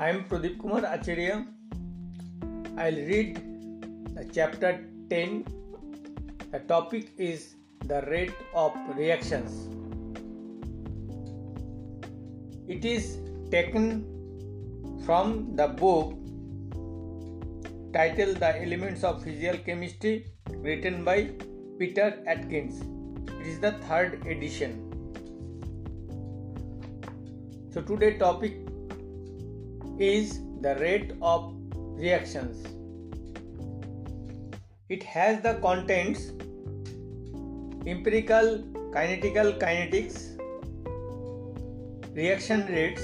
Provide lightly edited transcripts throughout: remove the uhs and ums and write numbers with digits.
I am Pradeep Kumar Acharya. I'll read chapter 10. The topic is the rate of reactions. It is taken from the book titled The Elements of Physical Chemistry, written by Peter Atkins. It is the third edition. So today's topic is the rate of reactions. It has the contents: empirical kinetics, reaction rates,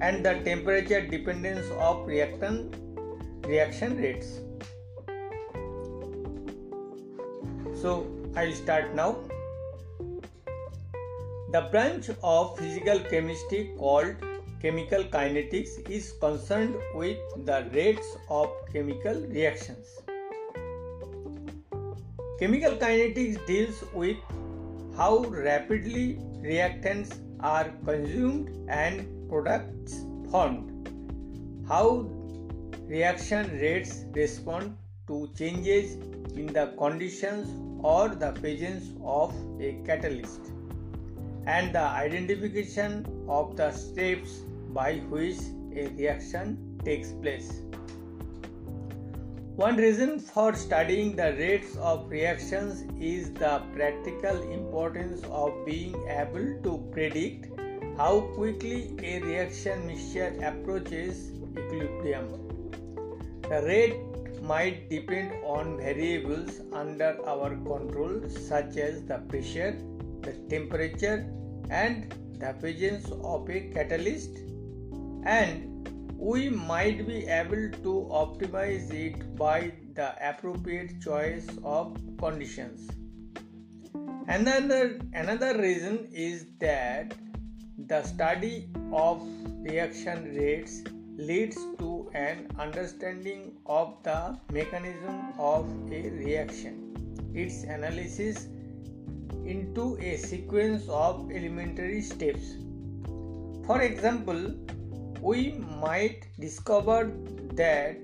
and the temperature dependence of reaction rates. So I'll start now. The branch of physical chemistry called chemical kinetics is concerned with the rates of chemical reactions. Chemical kinetics deals with how rapidly reactants are consumed and products formed, how reaction rates respond to changes in the conditions or the presence of a catalyst, and the identification of the steps by which a reaction takes place. One reason for studying the rates of reactions is the practical importance of being able to predict how quickly a reaction mixture approaches equilibrium. The rate might depend on variables under our control, such as the pressure, the temperature, and the presence of a catalyst, and we might be able to optimize it by the appropriate choice of conditions. Another reason is that the study of reaction rates leads to an understanding of the mechanism of a reaction, its analysis into a sequence of elementary steps. For example, we might discover that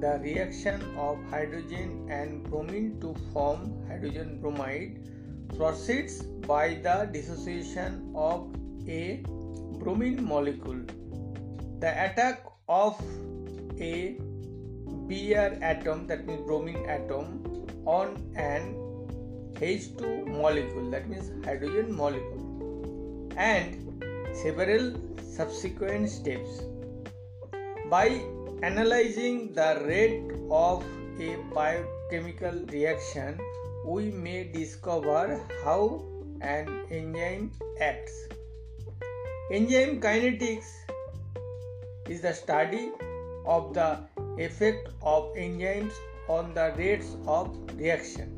the reaction of hydrogen and bromine to form hydrogen bromide proceeds by the dissociation of a bromine molecule. The attack of a Br atom, that means bromine atom, on an H2 molecule, that means hydrogen molecule, and several subsequent steps. By analyzing the rate of a biochemical reaction, we may discover how an enzyme acts. Enzyme kinetics is the study of the effect of enzymes on the rates of reaction.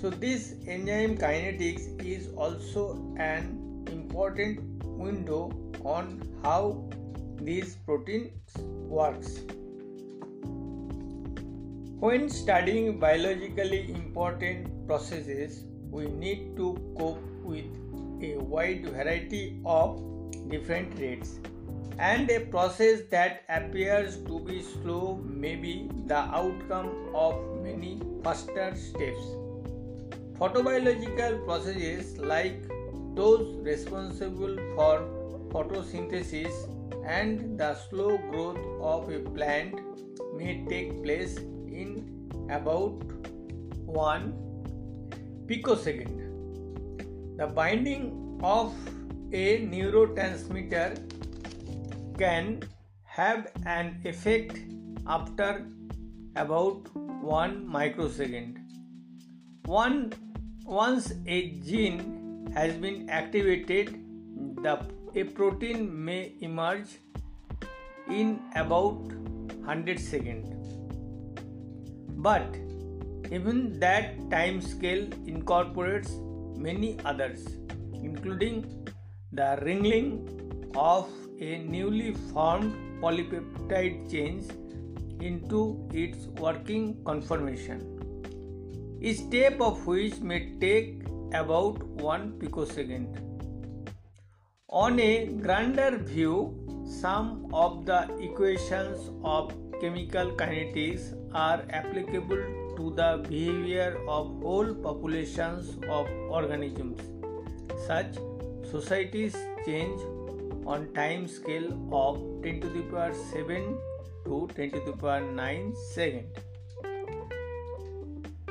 So this enzyme kinetics is also an important window on how these proteins works. When studying biologically important processes, we need to cope with a wide variety of different rates, and a process that appears to be slow may be the outcome of many faster steps. Photobiological processes, like those responsible for photosynthesis and the slow growth of a plant, may take place in about 1 picosecond. The binding of a neurotransmitter can have an effect after about 1 microsecond. Once a gene has been activated, a protein may emerge in about 100 seconds. But even that time scale incorporates many others, including the ringing of a newly formed polypeptide chain into its working conformation, each step of which may take about 1 picosecond. On a grander view, Some of the equations of chemical kinetics are applicable to the behavior of whole populations of organisms. Such societies change on time scale of 10 to the power 7 to 10 to the power 9 second.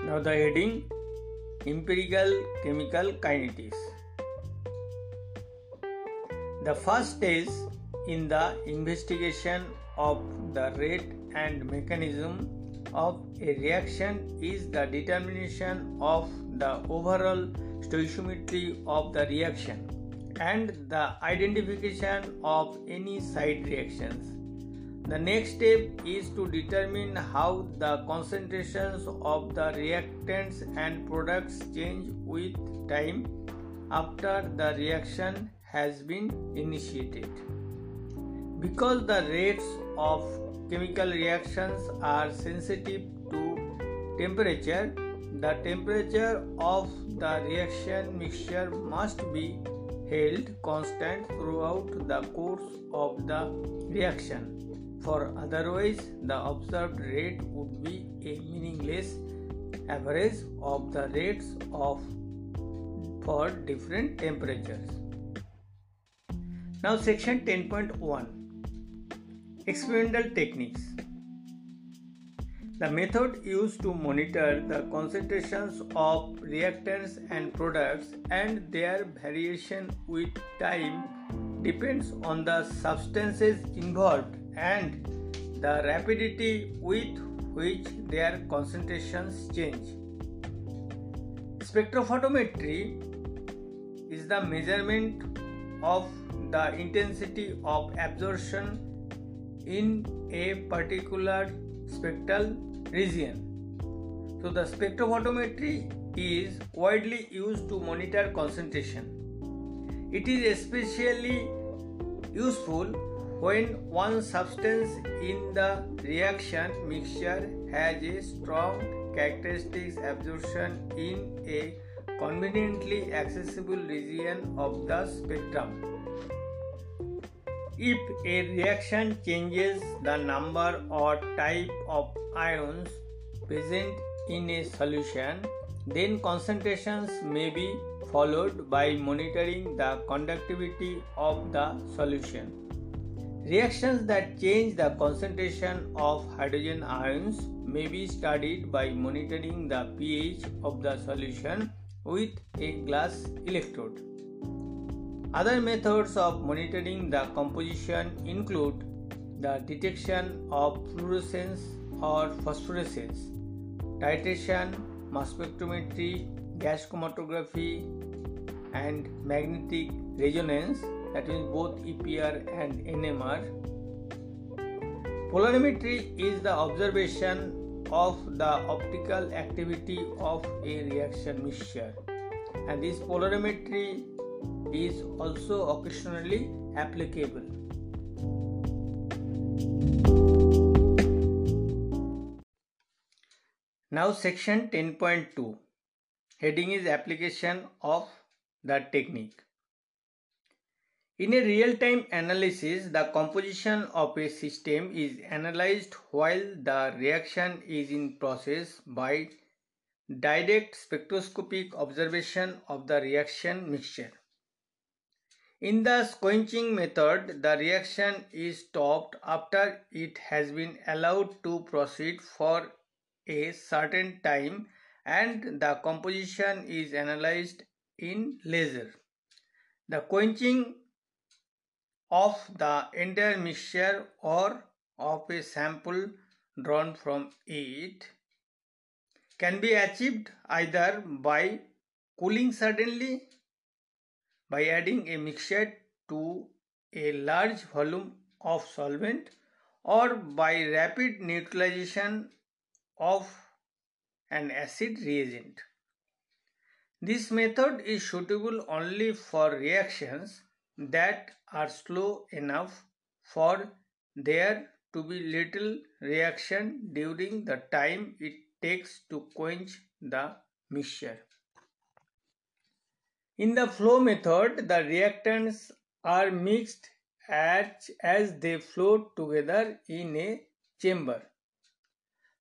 Now the heading: Empirical Chemical Kinetics. The first stage in the investigation of the rate and mechanism of a reaction is the determination of the overall stoichiometry of the reaction and the identification of any side reactions. The next step is to determine how the concentrations of the reactants and products change with time after the reaction has been initiated. Because the rates of chemical reactions are sensitive to temperature, the temperature of the reaction mixture must be held constant throughout the course of the reaction. For otherwise, the observed rate would be a meaningless average of the rates for different temperatures. Now section 10.1, Experimental Techniques. The method used to monitor the concentrations of reactants and products and their variation with time depends on the substances involved and the rapidity with which their concentrations change. Spectrophotometry is the measurement of the intensity of absorption in a particular spectral region. So the spectrophotometry is widely used to monitor concentration. It is especially useful when one substance in the reaction mixture has a strong characteristic absorption in a conveniently accessible region of the spectrum. If a reaction changes the number or type of ions present in a solution, then concentrations may be followed by monitoring the conductivity of the solution. Reactions that change the concentration of hydrogen ions may be studied by monitoring the pH of the solution with a glass electrode. Other methods of monitoring the composition include the detection of fluorescence or phosphorescence, titration, mass spectrometry, gas chromatography, and magnetic resonance, that is both EPR and NMR. Polarimetry is the observation of the optical activity of a reaction mixture, and this polarimetry is also occasionally applicable. Now section 10.2, heading is application of the technique. In a real-time analysis, the composition of a system is analyzed while the reaction is in process by direct spectroscopic observation of the reaction mixture. In the quenching method, the reaction is stopped after it has been allowed to proceed for a certain time, and the composition is analyzed in laser. The quenching of the entire mixture or of a sample drawn from it can be achieved either by cooling suddenly, by adding a mixture to a large volume of solvent, or by rapid neutralization of an acid reagent. This method is suitable only for reactions that are slow enough for there to be little reaction during the time it takes to quench the mixture. In the flow method, the reactants are mixed as they float together in a chamber.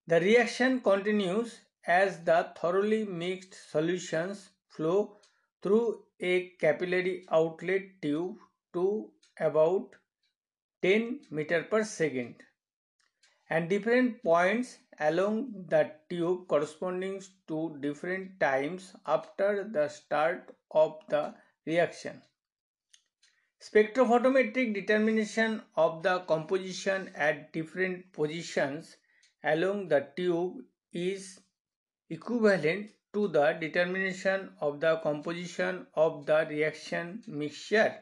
The reaction continues as the thoroughly mixed solutions flow through a capillary outlet tube to about 10 meters per second, and different points along the tube corresponding to different times after the start of the reaction. Spectrophotometric determination of the composition at different positions along the tube is equivalent to the determination of the composition of the reaction mixture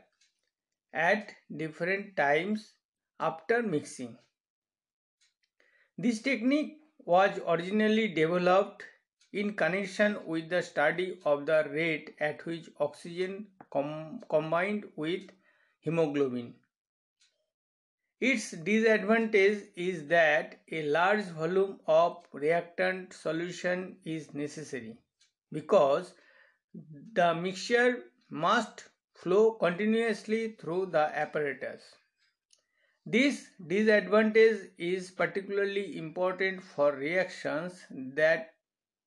at different times after mixing. This technique was originally developed in connection with the study of the rate at which oxygen combined with hemoglobin. Its disadvantage is that a large volume of reactant solution is necessary because the mixture must flow continuously through the apparatus. This disadvantage is particularly important for reactions that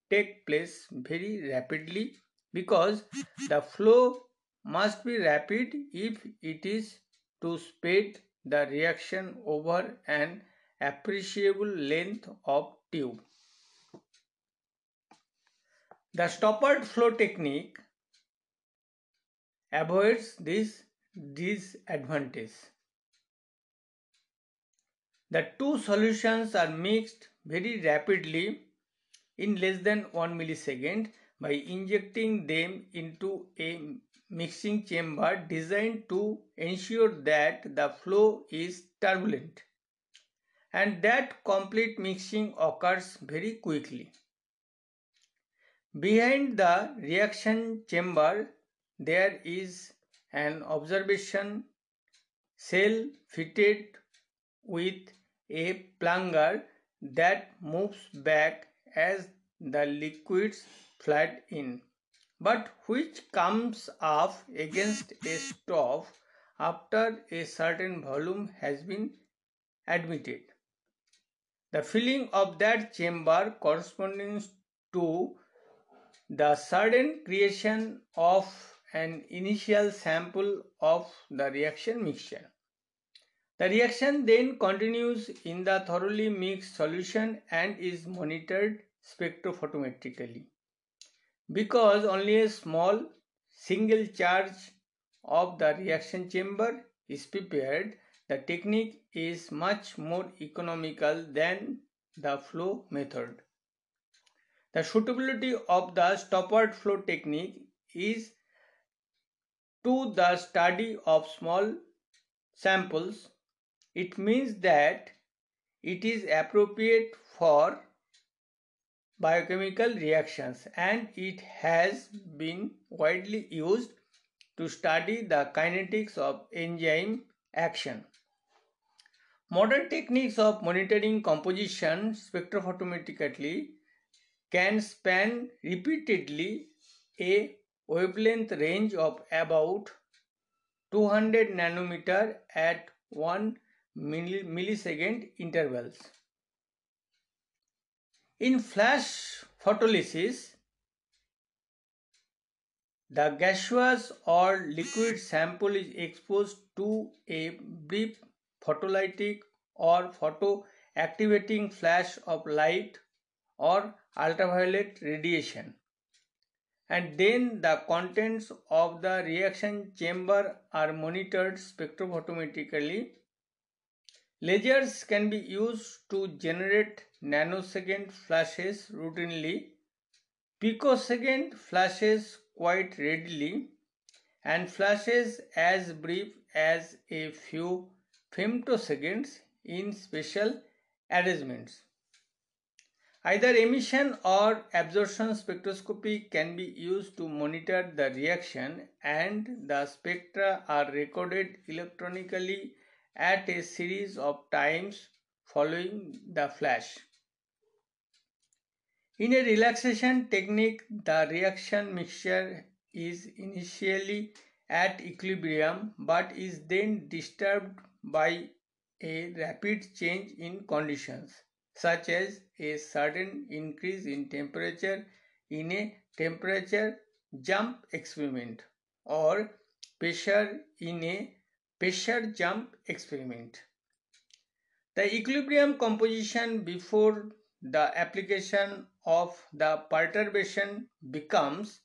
take place very rapidly because the flow must be rapid if it is to spread the reaction over an appreciable length of tube. The stoppered flow technique avoids this disadvantage. The two solutions are mixed very rapidly in less than 1 millisecond by injecting them into a mixing chamber designed to ensure that the flow is turbulent and that complete mixing occurs very quickly. Behind the reaction chamber, there is an observation cell fitted with a plunger that moves back as the liquids flood in, but which comes up against a stop after a certain volume has been admitted. The filling of that chamber corresponds to the sudden creation of an initial sample of the reaction mixture. The reaction then continues in the thoroughly mixed solution and is monitored spectrophotometrically. Because only a small single charge of the reaction chamber is prepared, the technique is much more economical than the flow method. The suitability of the stoppered flow technique is to the study of small samples. It means that it is appropriate for biochemical reactions, and it has been widely used to study the kinetics of enzyme action. Modern techniques of monitoring composition spectrophotometrically can span repeatedly a wavelength range of about 200 nanometer at 1 millisecond intervals. In flash photolysis, the gaseous or liquid sample is exposed to a brief photolytic or photoactivating flash of light or ultraviolet radiation, and then the contents of the reaction chamber are monitored spectrophotometrically. Lasers can be used to generate nanosecond flashes routinely, picosecond flashes quite readily, and flashes as brief as a few femtoseconds in special arrangements. Either emission or absorption spectroscopy can be used to monitor the reaction, and the spectra are recorded electronically at a series of times following the flash. In a relaxation technique, the reaction mixture is initially at equilibrium but is then disturbed by a rapid change in conditions, such as a sudden increase in temperature in a temperature jump experiment or pressure in a pressure jump experiment. The equilibrium composition before the application of the perturbation becomes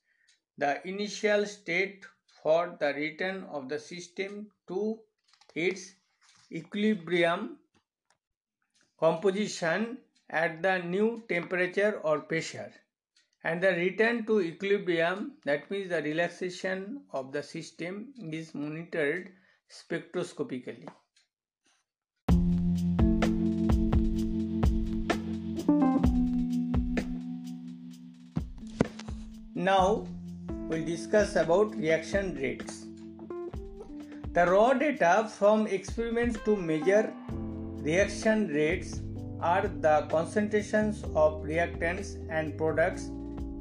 the initial state for the return of the system to its equilibrium composition at the new temperature or pressure, and the return to equilibrium, that means the relaxation of the system, is monitored spectroscopically. Now we'll discuss about reaction rates. The raw data from experiments to measure reaction rates are the concentrations of reactants and products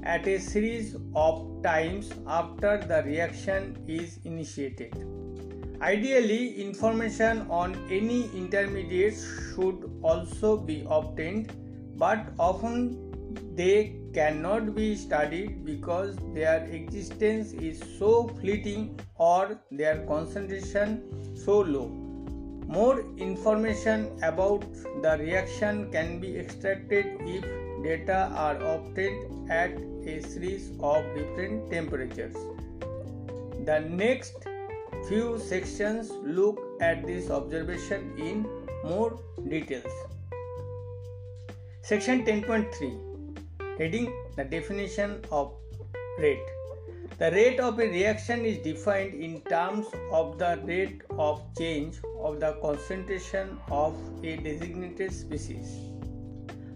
at a series of times after the reaction is initiated. Ideally, information on any intermediates should also be obtained, but often they cannot be studied because their existence is so fleeting or their concentration so low. More information about the reaction can be extracted if data are obtained at a series of different temperatures. The next few sections look at this observation in more details. Section 10.3, heading the definition of rate. The rate of a reaction is defined in terms of the rate of change of the concentration of a designated species.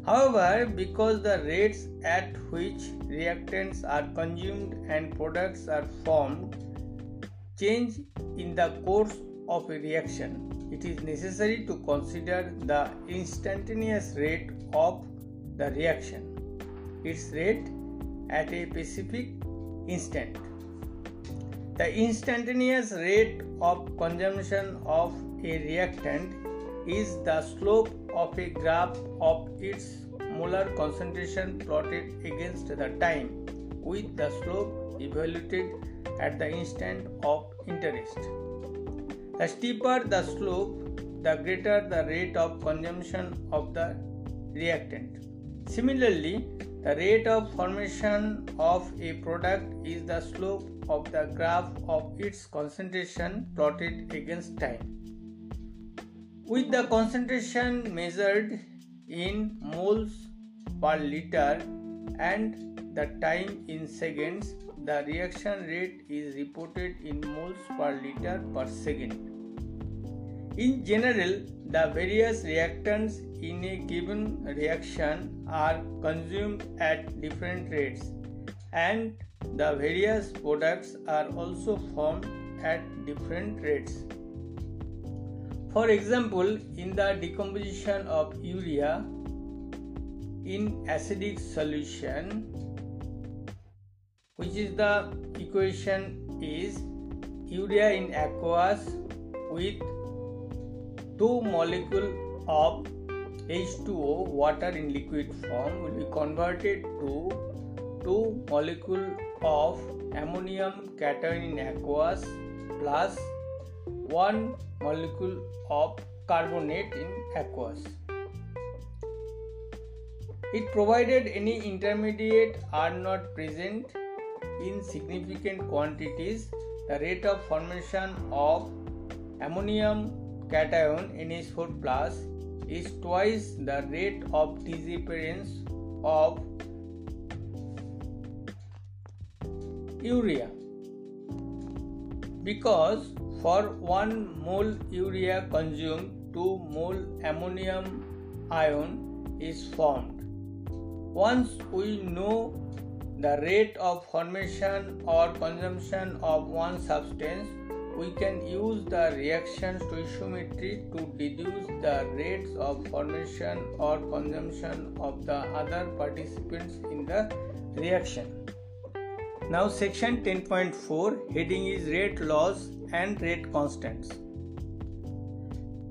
However, because the rates at which reactants are consumed and products are formed change in the course of a reaction, it is necessary to consider the instantaneous rate of the reaction, its rate at a specific instant. The instantaneous rate of consumption of a reactant is the slope of a graph of its molar concentration plotted against the time, with the slope evaluated at the instant of interest. The steeper the slope, the greater the rate of consumption of the reactant. Similarly, the rate of formation of a product is the slope of the graph of its concentration plotted against time, with the concentration measured in moles per liter and the time in seconds. The reaction rate is reported in moles per liter per second. In general, the various reactants in a given reaction are consumed at different rates, and the various products are also formed at different rates. For example, in the decomposition of urea in acidic solution, which is the equation is urea in aqueous with 2 molecule of H2O, water in liquid form, will be converted to 2 molecule of ammonium cation in aqueous plus 1 molecule of carbonate in aqueous. It provided any intermediate are not present in significant quantities, the rate of formation of ammonium cation NH4+ is twice the rate of disappearance of urea, because for 1 mole urea consumed, 2 mole ammonium ion is formed. Once we know the rate of formation or consumption of one substance, we can use the reaction stoichiometry to deduce the rates of formation or consumption of the other participants in the reaction. Now section 10.4 heading is rate laws and rate constants.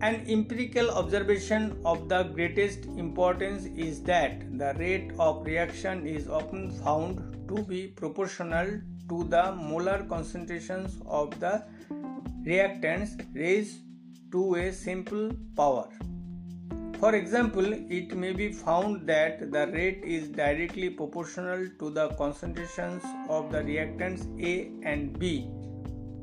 An empirical observation of the greatest importance is that the rate of reaction is often found to be proportional to the molar concentrations of the reactants raised to a simple power. For example, it may be found that the rate is directly proportional to the concentrations of the reactants A and B.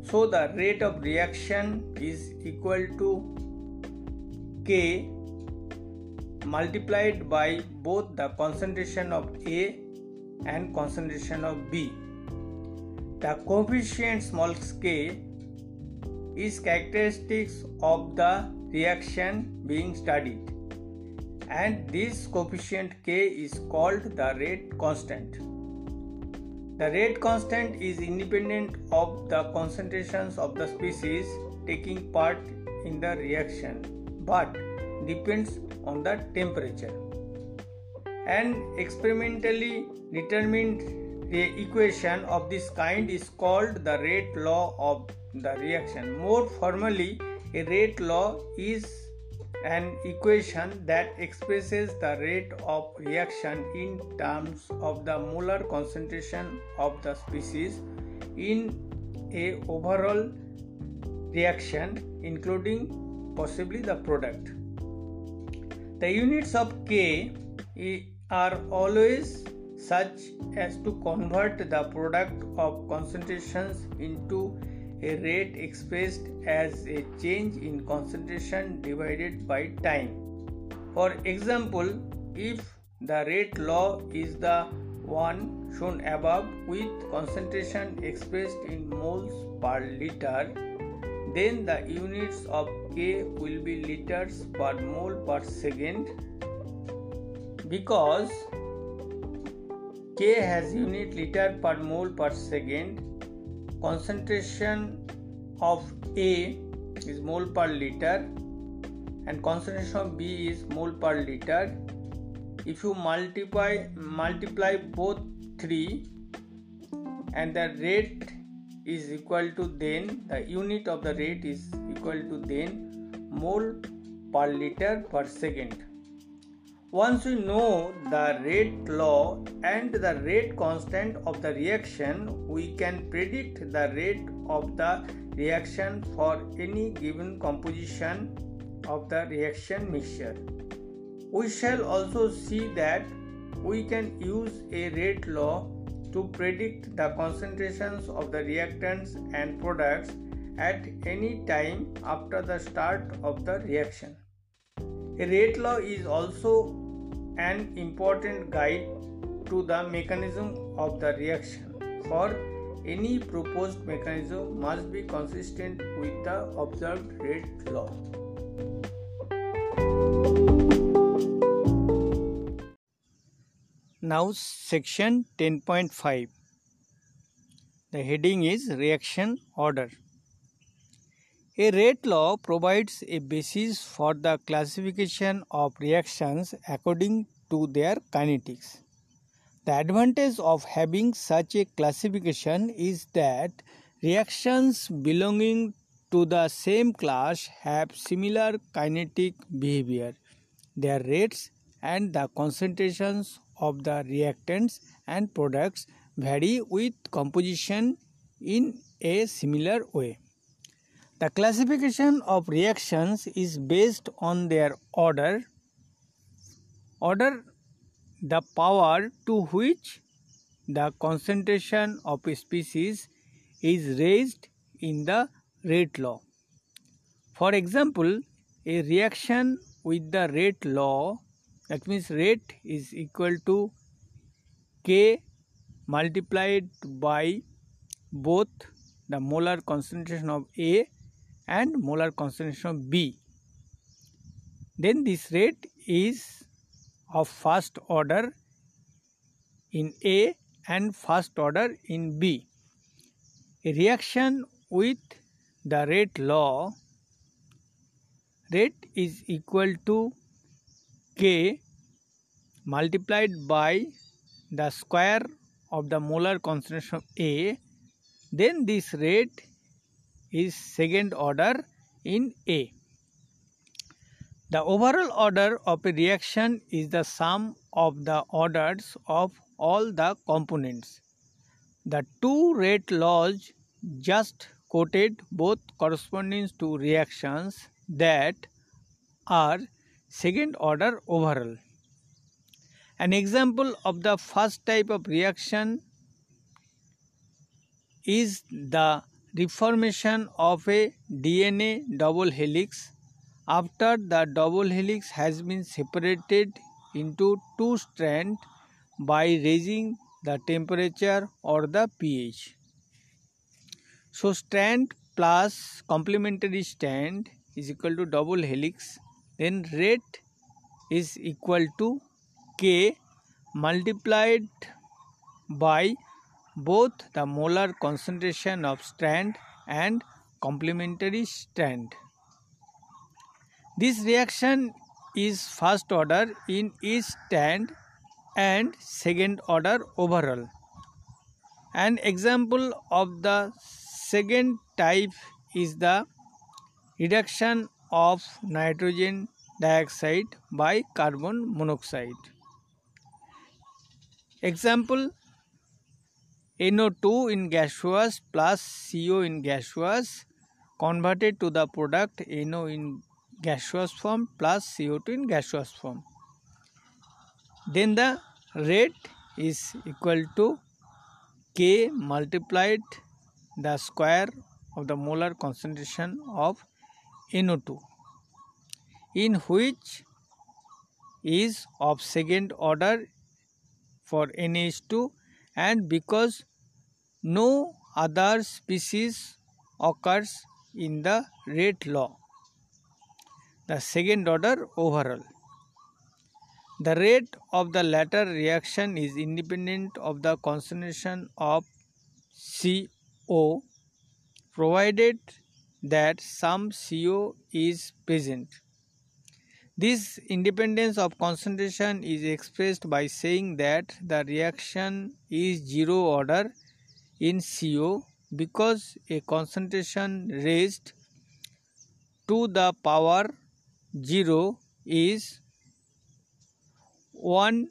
So the rate of reaction is equal to K multiplied by both the concentration of A and concentration of B. The coefficient small k is characteristics of the reaction being studied, and this coefficient k is called the rate constant. The rate constant is independent of the concentrations of the species taking part in the reaction but depends on the temperature. An experimentally determined equation of this kind is called the rate law of the reaction. More formally, a rate law is an equation that expresses the rate of reaction in terms of the molar concentration of the species in a overall reaction, including possibly the product. The units of K are always such as to convert the product of concentrations into a rate expressed as a change in concentration divided by time. For example, if the rate law is the one shown above with concentration expressed in moles per liter, then the units of K will be liters per mole per second because K has unit liter per mole per second. Concentration of A is mole per liter and concentration of B is mole per liter. If you multiply both three and the rate is equal to, then the unit of the rate is equal to then mole per liter per second. Once you know the rate law and the rate constant of the reaction, we can predict the rate of the reaction for any given composition of the reaction mixture. We shall also see that we can use a rate law to predict the concentrations of the reactants and products at any time after the start of the reaction. A rate law is also an important guide to the mechanism of the reaction, for any proposed mechanism must be consistent with the observed rate law. Now section 10.5. The heading is reaction order. A rate law provides a basis for the classification of reactions according to their kinetics. The advantage of having such a classification is that reactions belonging to the same class have similar kinetic behavior. Their rates and the concentrations of the reactants and products vary with composition in a similar way. The classification of reactions is based on their order, the power to which the concentration of a species is raised in the rate law. For example, a reaction with the rate law, that means rate is equal to K multiplied by both the molar concentration of A and molar concentration of B. Then this rate is of first order in A and first order in B. A reaction with the rate law, rate is equal to K multiplied by the square of the molar concentration of A, then this rate is second order in A. The overall order of a reaction is the sum of the orders of all the components. The two rate laws just quoted, both corresponding to reactions that are second order overall. An example of the first type of reaction is the reformation of a DNA double helix after the double helix has been separated into two strands by raising the temperature or the pH. So strand plus complementary strand is equal to double helix, then rate is equal to K multiplied by both the molar concentration of strand and complementary strand. This reaction is first order in each strand and second order overall. An example of the second type is the reduction of nitrogen dioxide by carbon monoxide. Example: NO2 in gaseous plus CO in gaseous converted to the product NO in gaseous form plus CO2 in gaseous form. Then the rate is equal to K multiplied the square of the molar concentration of NO2, in which is of second order for NH2, and because no other species occurs in the rate law, the second order overall. The rate of the latter reaction is independent of the concentration of CO, provided that some CO is present. This independence of concentration is expressed by saying that the reaction is zero order in CO because a concentration raised to the power 0 is 1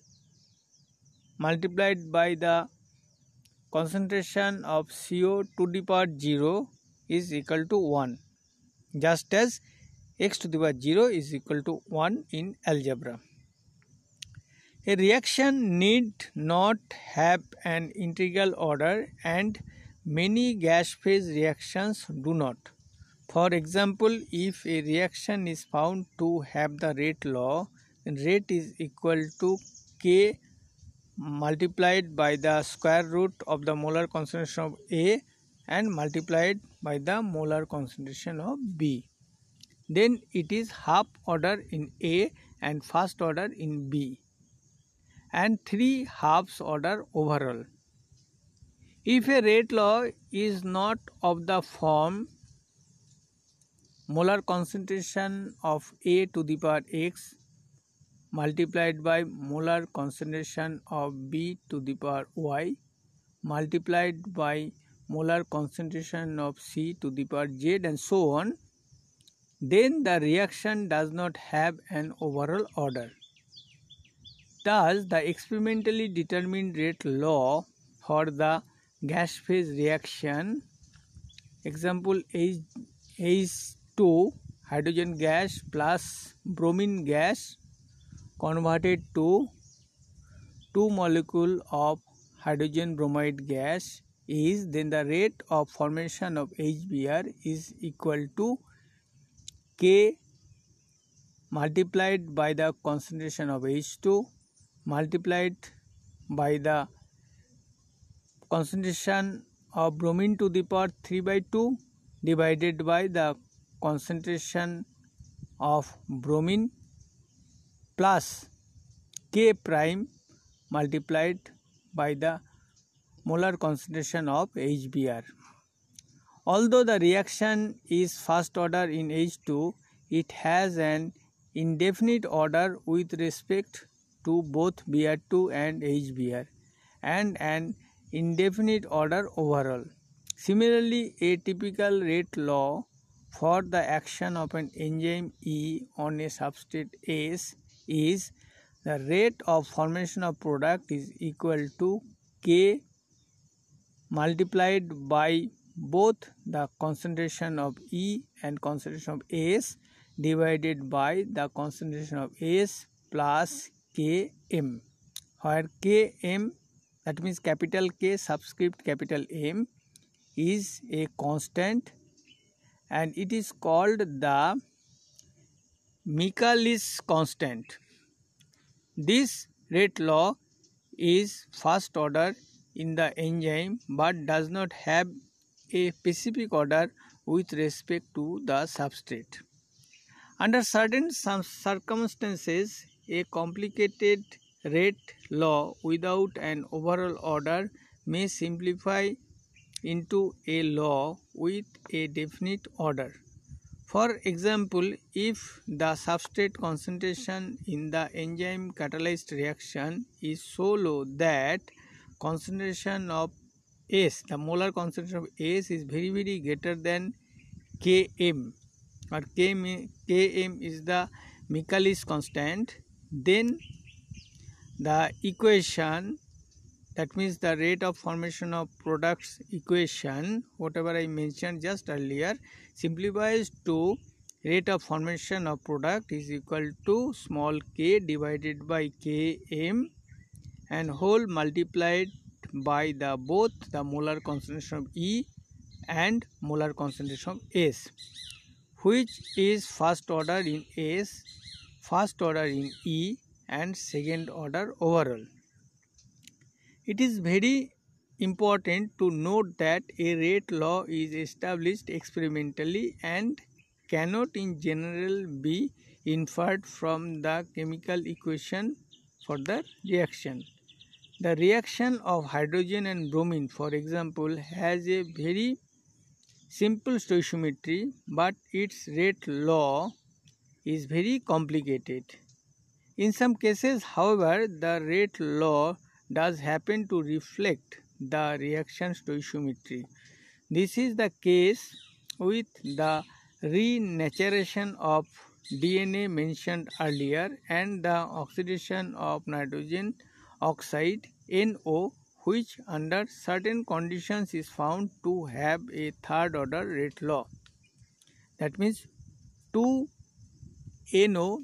multiplied by the concentration of CO to the power 0 is equal to 1, just as x to the power 0 is equal to 1 in algebra. A reaction need not have an integral order, and many gas phase reactions do not. For example, if a reaction is found to have the rate law, then rate is equal to K multiplied by the square root of the molar concentration of A and multiplied by the molar concentration of B. Then it is half order in A and first order in B, and three halves order overall. If a rate law is not of the form molar concentration of A to the power X multiplied by molar concentration of B to the power Y multiplied by molar concentration of C to the power Z and so on, then the reaction does not have an overall order. Thus, the experimentally determined rate law for the gas phase reaction, example H2 hydrogen gas plus bromine gas converted to 2 molecule of hydrogen bromide gas, is then the rate of formation of HBr is equal to K multiplied by the concentration of H2 multiplied by the concentration of bromine to the power 3/2 divided by the concentration of bromine plus K prime multiplied by the molar concentration of HBr. Although the reaction is first order in H2, it has an indefinite order with respect to both Br2 and HBr, and an indefinite order overall. Similarly, a typical rate law for the action of an enzyme E on a substrate S is the rate of formation of product is equal to K multiplied by both the concentration of E and concentration of S divided by the concentration of S plus Km, where Km, that means capital K subscript capital M, is a constant, and it is called the Michaelis constant. This rate law is first order in the enzyme but does not have a specific order with respect to the substrate. Under certain circumstances, a complicated rate law without an overall order may simplify into a law with a definite order. For example, if the substrate concentration in the enzyme catalyzed reaction is so low that concentration of S, the molar concentration of S is very, very greater than Km, or Km is the Michaelis constant, then the equation, that means the rate of formation of products equation, whatever I mentioned just earlier, simplifies to rate of formation of product is equal to small k divided by Km and whole multiplied by the both the molar concentration of E and molar concentration of S, which is first order in S, first order in E, and second order overall. It is very important to note that a rate law is established experimentally and cannot in general be inferred from the chemical equation for the reaction. The reaction of hydrogen and bromine, for example, has a very simple stoichiometry, but its rate law is very complicated. In some cases, however, the rate law does happen to reflect the reaction stoichiometry. This is the case with the renaturation of DNA mentioned earlier and the oxidation of nitrogen oxide NO, which under certain conditions is found to have a third order rate law. That means 2NO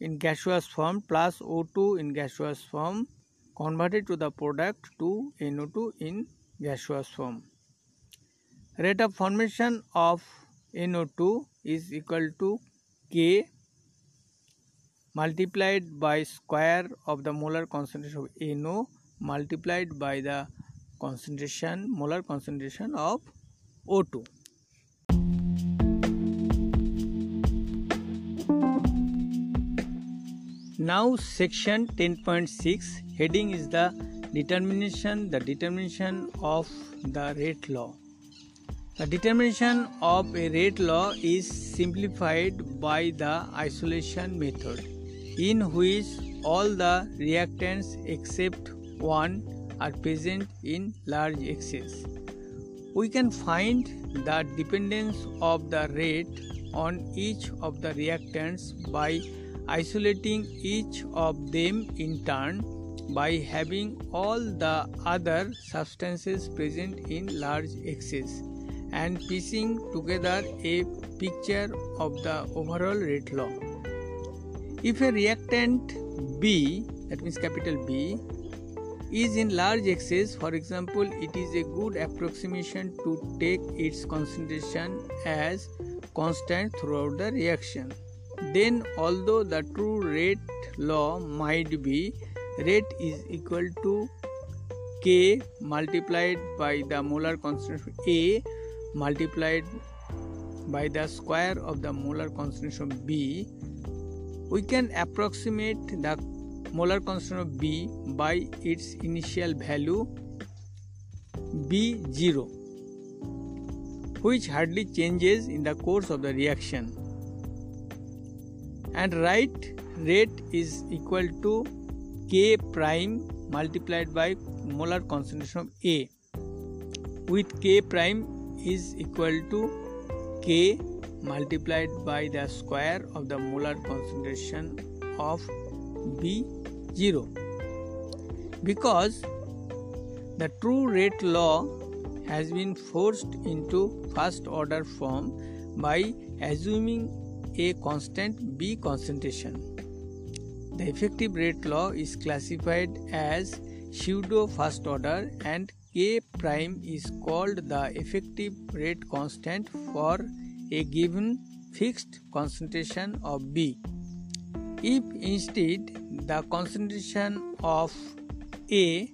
in gaseous form plus O2 in gaseous form converted to the product 2NO2 in gaseous form. Rate of formation of NO2 is equal to K multiplied by square of the molar concentration of NO multiplied by the concentration, molar concentration of O2. Now section 10.6 heading is the determination of the rate law. The determination of a rate law is simplified by the isolation method, in which all the reactants except one are present in large excess. We can find the dependence of the rate on each of the reactants by isolating each of them in turn by having all the other substances present in large excess and piecing together a picture of the overall rate law. If a reactant B, that means capital B, is in large excess, for example, it is a good approximation to take its concentration as constant throughout the reaction. Then, although the true rate law might be rate is equal to K multiplied by the molar concentration of A multiplied by the square of the molar concentration of B, we can approximate the molar concentration of B by its initial value B0, which hardly changes in the course of the reaction, and right rate is equal to K prime multiplied by molar concentration of A with K prime is equal to K multiplied by the square of the molar concentration of B0, because the true rate law has been forced into first order form by assuming a constant B concentration. The effective rate law is classified as pseudo first order, and K prime is called the effective rate constant for a given fixed concentration of B. If instead the concentration of A,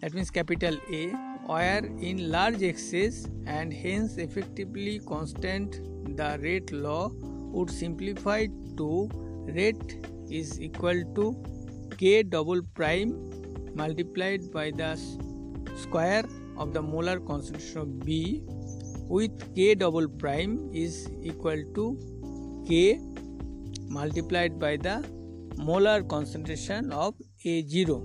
that means capital A, were in large excess and hence effectively constant, the rate law would simplify to rate is equal to K double prime multiplied by the square of the molar concentration of B with K double prime is equal to K multiplied by the molar concentration of A0.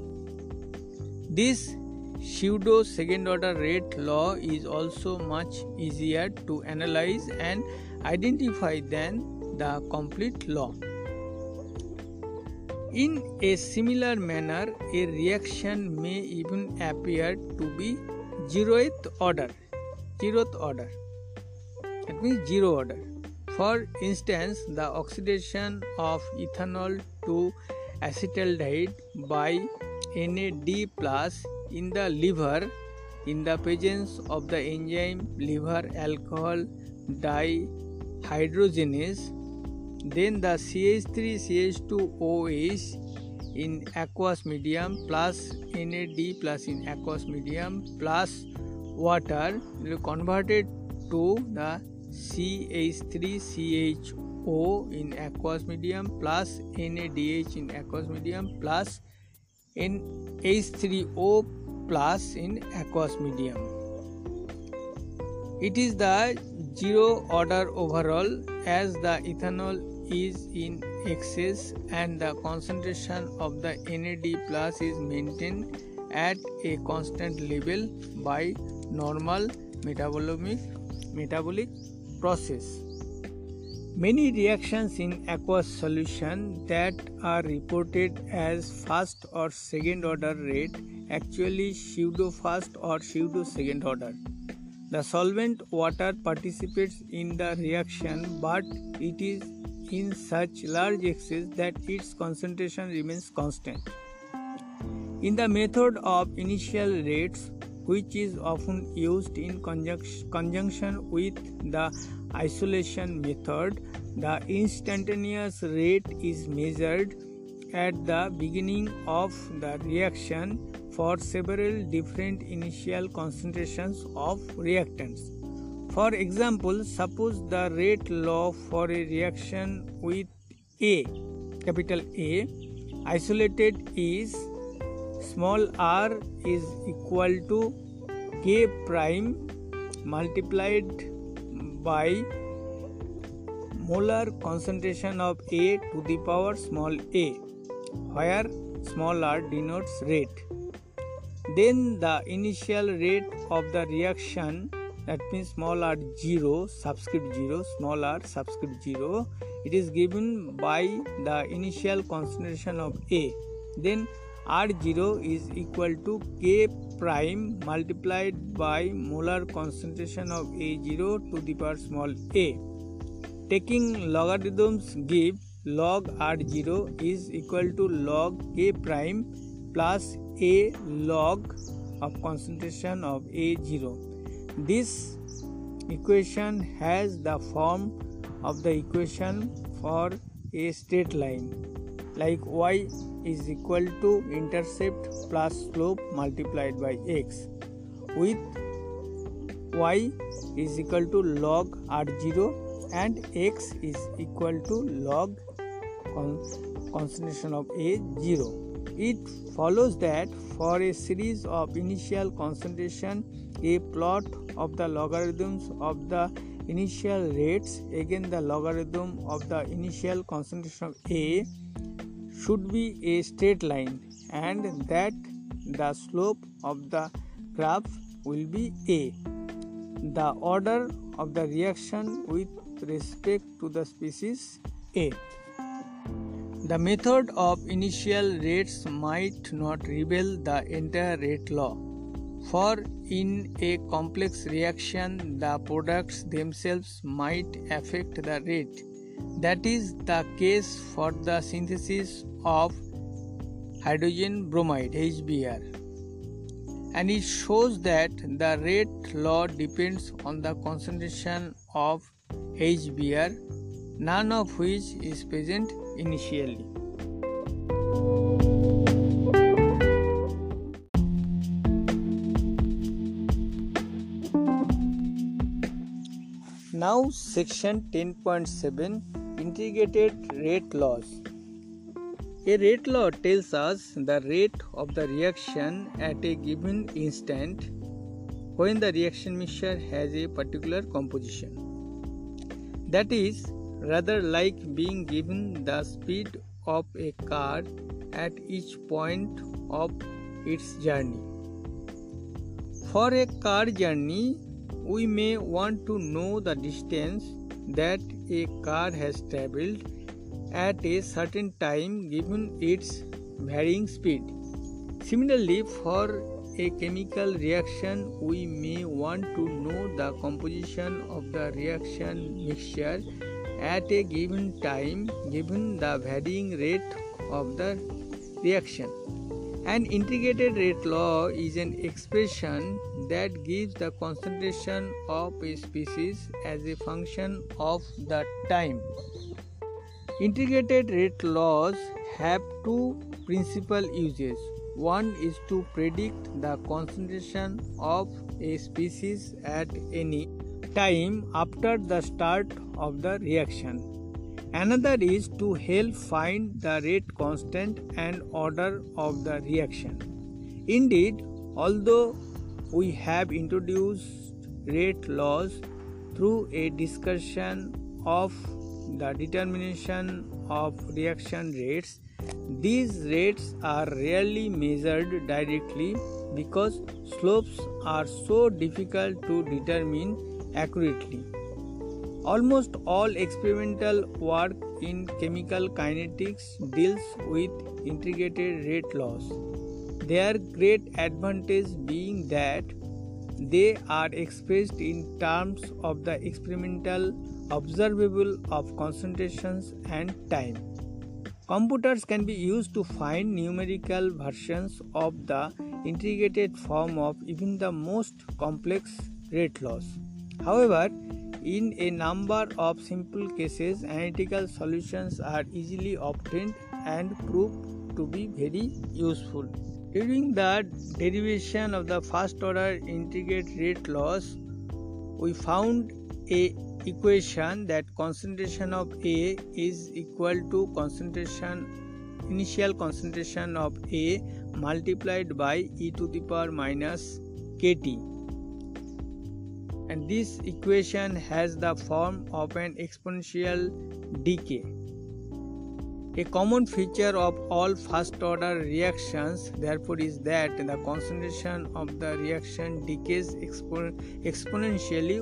This pseudo second order rate law is also much easier to analyze and identify than the complete law. In a similar manner, a reaction may even appear to be zeroth order, that means zero order. For instance, the oxidation of ethanol to acetaldehyde by NAD+ in the liver in the presence of the enzyme liver alcohol dihydrogenase, then the CH3CH2OH in aqueous medium plus NAD+ in aqueous medium plus water will be converted to the CH3CHO in aqueous medium plus NADH in aqueous medium plus NH3O plus in aqueous medium. It is the zero order overall, as the ethanol is in excess and the concentration of the NAD plus is maintained at a constant level by normal metabolic process. Many reactions in aqueous solution that are reported as first or second order rate actually pseudo first or pseudo second order. The solvent water participates in the reaction, but it is in such large excess that its concentration remains constant. In the method of initial rates, which is often used in conjunction with the isolation method, the instantaneous rate is measured at the beginning of the reaction for several different initial concentrations of reactants. For example, suppose the rate law for a reaction with A, capital A, isolated is small r is equal to K prime multiplied by molar concentration of A to the power small a, where small r denotes rate. Then the initial rate of the reaction, that means small r 0 subscript 0 small r subscript 0, it is given by the initial concentration of A. Then R0 is equal to K prime multiplied by molar concentration of A0 to the power small a. Taking logarithms give log R0 is equal to log K prime plus a log of concentration of A0. This equation has the form of the equation for a straight line, like y is equal to intercept plus slope multiplied by x, with y is equal to log r0 and x is equal to log concentration of a0. It follows that for a series of initial concentration, a plot of the logarithms of the initial rates again the logarithm of the initial concentration of a should be a straight line, and that the slope of the graph will be A. The order of the reaction with respect to the species A. The method of initial rates might not reveal the entire rate law. For in a complex reaction, the products themselves might affect the rate. That is the case for the synthesis of hydrogen bromide (HBr), and it shows that the rate law depends on the concentration of HBr, none of which is present initially. Now section 10.7, Integrated Rate Laws. A rate law tells us the rate of the reaction at a given instant when the reaction mixture has a particular composition. That is rather like being given the speed of a car at each point of its journey. For a car journey, we may want to know the distance that a car has travelled at a certain time given its varying speed. Similarly, for a chemical reaction, we may want to know the composition of the reaction mixture at a given time given the varying rate of the reaction. An integrated rate law is an expression that gives the concentration of a species as a function of the time. Integrated rate laws have two principal uses. One is to predict the concentration of a species at any time after the start of the reaction. Another is to help find the rate constant and order of the reaction. Indeed, although we have introduced rate laws through a discussion of the determination of reaction rates, these rates are rarely measured directly because slopes are so difficult to determine accurately. Almost all experimental work in chemical kinetics deals with integrated rate laws. Their great advantage being that they are expressed in terms of the experimental observable of concentrations and time. Computers can be used to find numerical versions of the integrated form of even the most complex rate laws. However, in a number of simple cases, analytical solutions are easily obtained and proved to be very useful. During the derivation of the first order integrated rate laws, we found a equation that concentration of A is equal to initial concentration of A multiplied by e to the power minus kt, and this equation has the form of an exponential decay. A common feature of all first order reactions, therefore, is that the concentration of the reaction decays exponentially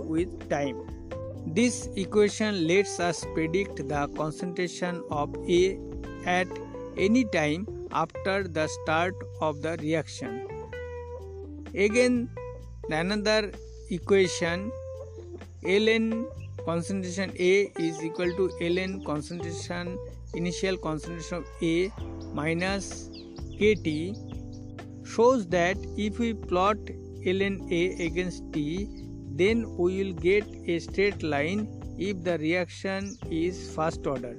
with time. This equation lets us predict the concentration of A at any time after the start of the reaction. Again, another equation, ln concentration A is equal to ln concentration initial concentration of A minus kt, shows that if we plot ln A against T, then we will get a straight line if the reaction is first order.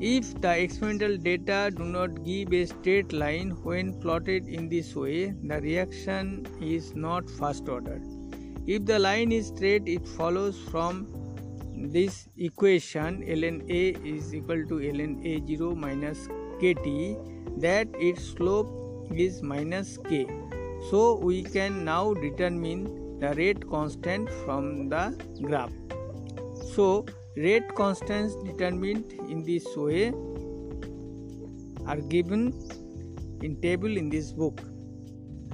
If the experimental data do not give a straight line when plotted in this way, the reaction is not first order. If the line is straight, it follows from this equation ln A is equal to ln A0 minus kt that its slope is minus k. So we can now determine the rate constant from the graph. So, rate constants determined in this way are given in table in this book.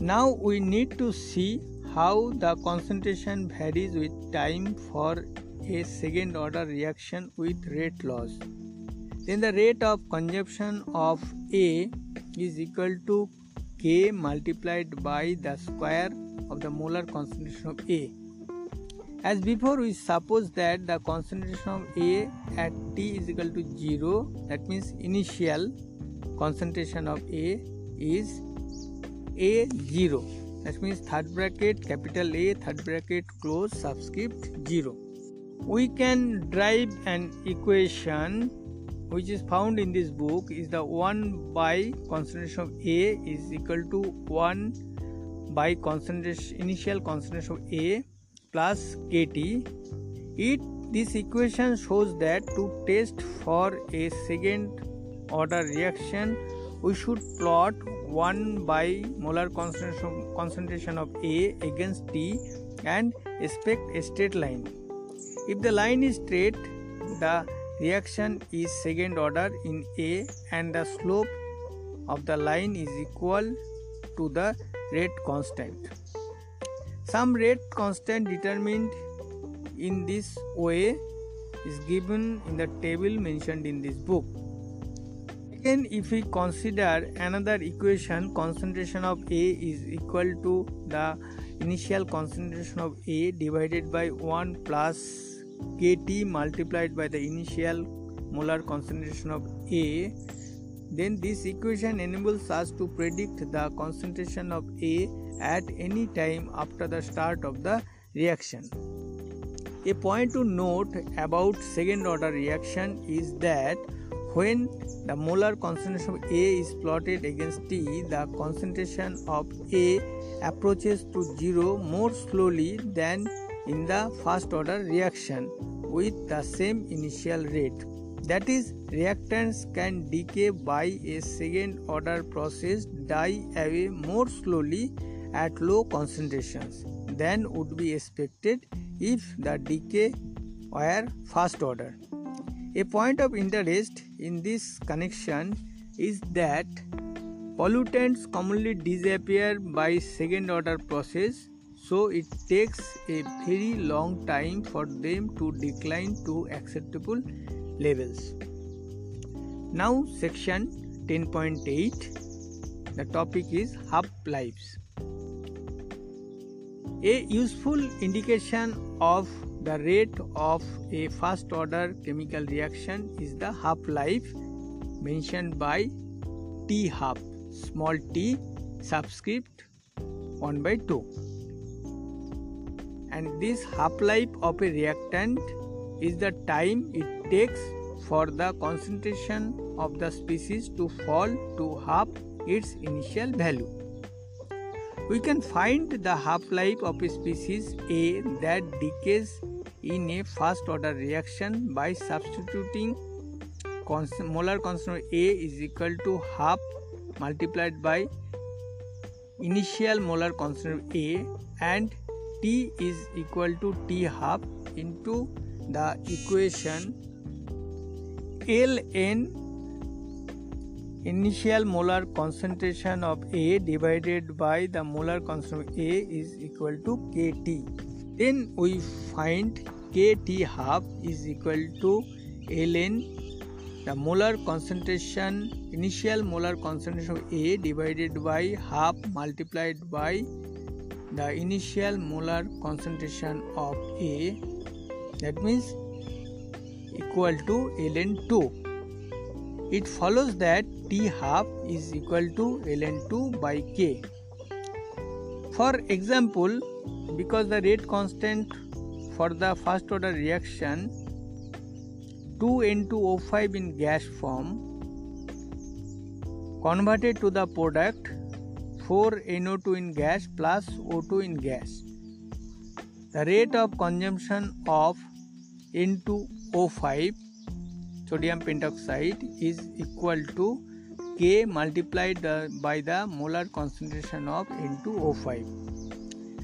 Now we need to see how the concentration varies with time for a second order reaction with rate laws. Then the rate of consumption of A is equal to K multiplied by the square of the molar concentration of A. As before, we suppose that the concentration of A at T is equal to 0. That means initial concentration of A is A0. That means third bracket capital A, third bracket close, subscript 0. We can derive an equation which is found in this book is the 1 by concentration of A is equal to 1 by concentration, initial concentration of A plus KT. This equation shows that to test for a second order reaction, we should plot 1 by molar concentration of A against T and expect a straight line. If the line is straight, the reaction is second order in A and the slope of the line is equal to the rate constant. Some rate constant determined in this way is given in the table mentioned in this book. Again, if we consider another equation, concentration of A is equal to the initial concentration of A divided by 1 plus KT multiplied by the initial molar concentration of A. Then this equation enables us to predict the concentration of A at any time after the start of the reaction. A point to note about second order reaction is that when the molar concentration of A is plotted against T, the concentration of A approaches to 0 more slowly than in the first order reaction with the same initial rate. That is, reactants can decay by a second order process, die away more slowly at low concentrations than would be expected if the decay were first order. A point of interest in this connection is that pollutants commonly disappear by second order process, so it takes a very long time for them to decline to acceptable levels. Now section 10.8, the topic is half-lives. A useful indication of the rate of a first order chemical reaction is the half-life mentioned by T half, small t subscript 1 by 2. And this half-life of a reactant is the time it takes for the concentration of the species to fall to half its initial value. We can find the half-life of a species A that decays in a first-order reaction by substituting molar concentration A is equal to half multiplied by initial molar concentration A, and T is equal to T half into the equation ln initial molar concentration of A divided by the molar concentration of A is equal to KT. Then we find KT half is equal to ln the molar concentration, initial molar concentration of A divided by half multiplied by the initial molar concentration of A, that means equal to ln 2. It follows that T half is equal to ln 2 by K. For example, because the rate constant for the first order reaction 2N2O5 in gas form converted to the product 4NO2 in gas plus O2 in gas. The rate of consumption of N2O5 sodium pentoxide is equal to K multiplied by the molar concentration of N2O5,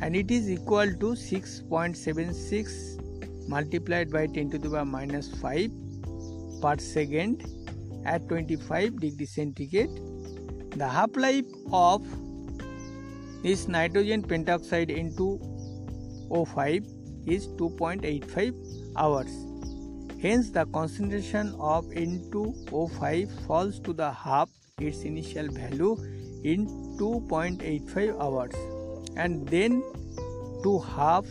and it is equal to 6.76 multiplied by 10 to the power minus 5 per second at 25 degree centigrade. The half-life of This nitrogen pentoxide into O5 is 2.85 hours. Hence, the concentration of N2O5 falls to the half its initial value in 2.85 hours, and then to half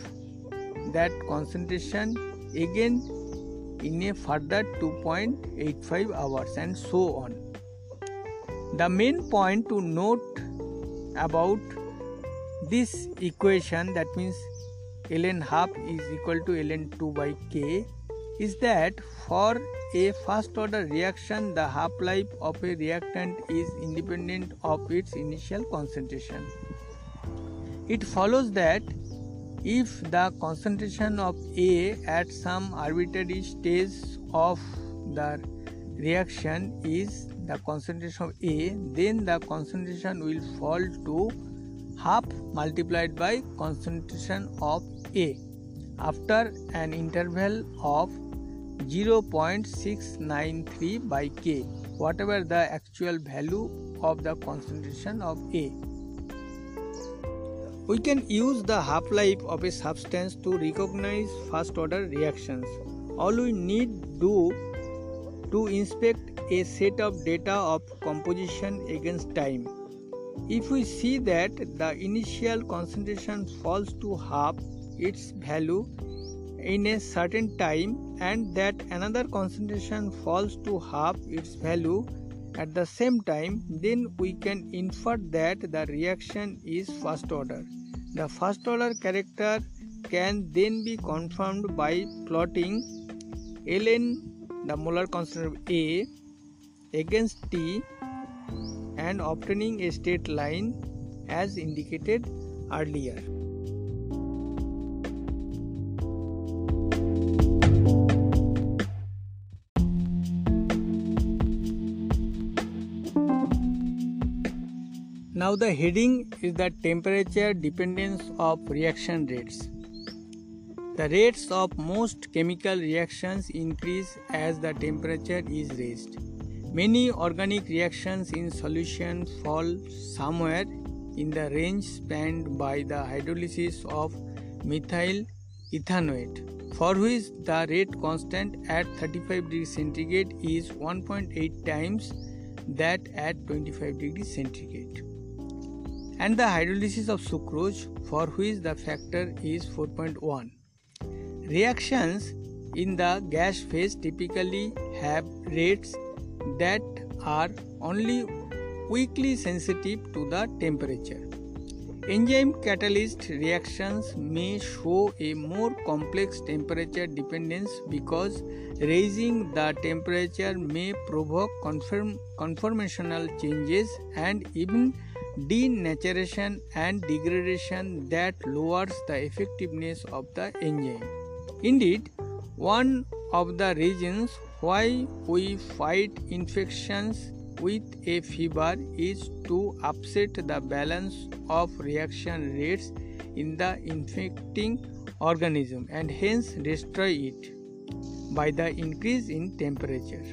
that concentration again in a further 2.85 hours, and so on. The main point to note about this equation, that means ln half is equal to ln2 by k, is that for a first order reaction, the half-life of a reactant is independent of its initial concentration. It follows that if the concentration of A at some arbitrary stage of the reaction is the concentration of A, then the concentration will fall to half multiplied by concentration of A after an interval of 0.693 by K, whatever the actual value of the concentration of A. We can use the half-life of a substance to recognize first-order reactions. All we need do to inspect a set of data of composition against time. If we see that the initial concentration falls to half its value in a certain time, and that another concentration falls to half its value at the same time, then we can infer that the reaction is first order. The first order character can then be confirmed by plotting ln, the molar concentration of A, against T, and obtaining a straight line as indicated earlier. Now the heading is the temperature dependence of reaction rates. The rates of most chemical reactions increase as the temperature is raised. Many organic reactions in solution fall somewhere in the range spanned by the hydrolysis of methyl ethanoate, for which the rate constant at 35 degrees centigrade is 1.8 times that at 25 degrees centigrade. And the hydrolysis of sucrose, for which the factor is 4.1. Reactions in the gas phase typically have rates that are only weakly sensitive to the temperature. Enzyme catalyst reactions may show a more complex temperature dependence because raising the temperature may provoke conformational changes and even denaturation and degradation that lowers the effectiveness of the enzyme. Indeed, one of the reasons why we fight infections with a fever is to upset the balance of reaction rates in the infecting organism and hence destroy it by the increase in temperature.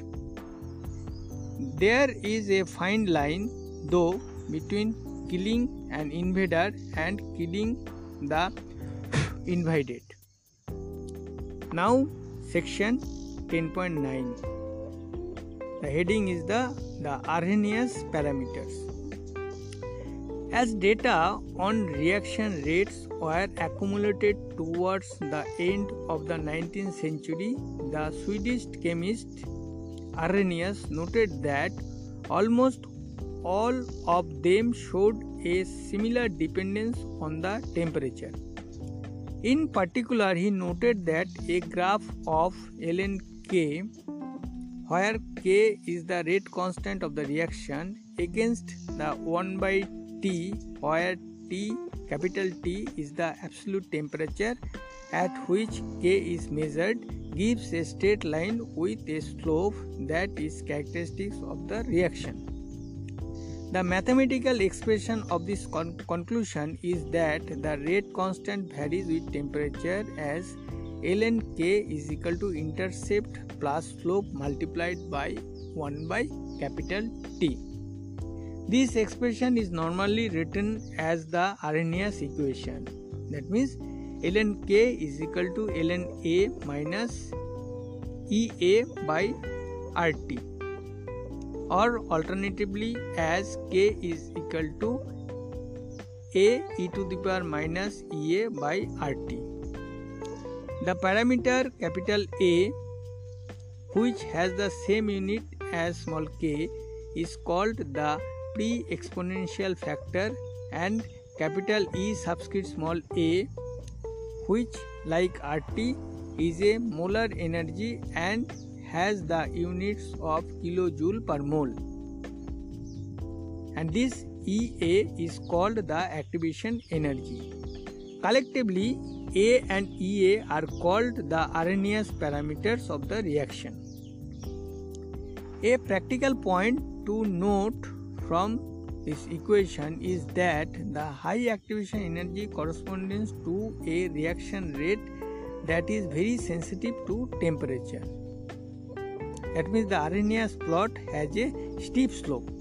There is a fine line, though, between killing an invader and killing the invaded. Now, section 10.9. The heading is the Arrhenius parameters. As data on reaction rates were accumulated towards the end of the 19th century, the Swedish chemist Arrhenius noted that almost all of them showed a similar dependence on the temperature. In particular, he noted that a graph of ln K, where K is the rate constant of the reaction, against the 1 by T, where T, capital T, is the absolute temperature at which K is measured, gives a straight line with a slope that is characteristic of the reaction. The mathematical expression of this conclusion is that the rate constant varies with temperature, as ln K is equal to intercept plus slope multiplied by 1 by capital T. This expression is normally written as the Arrhenius equation. That means ln K is equal to ln A minus EA by RT, or alternatively as K is equal to A e to the power minus EA by RT. The parameter capital A, which has the same unit as small k, is called the pre-exponential factor, and capital E subscript small a, which like RT is a molar energy and has the units of kilojoule per mole. And this EA is called the activation energy. Collectively, A and EA are called the Arrhenius parameters of the reaction. A practical point to note from this equation is that the high activation energy corresponds to a reaction rate that is very sensitive to temperature. That means the Arrhenius plot has a steep slope.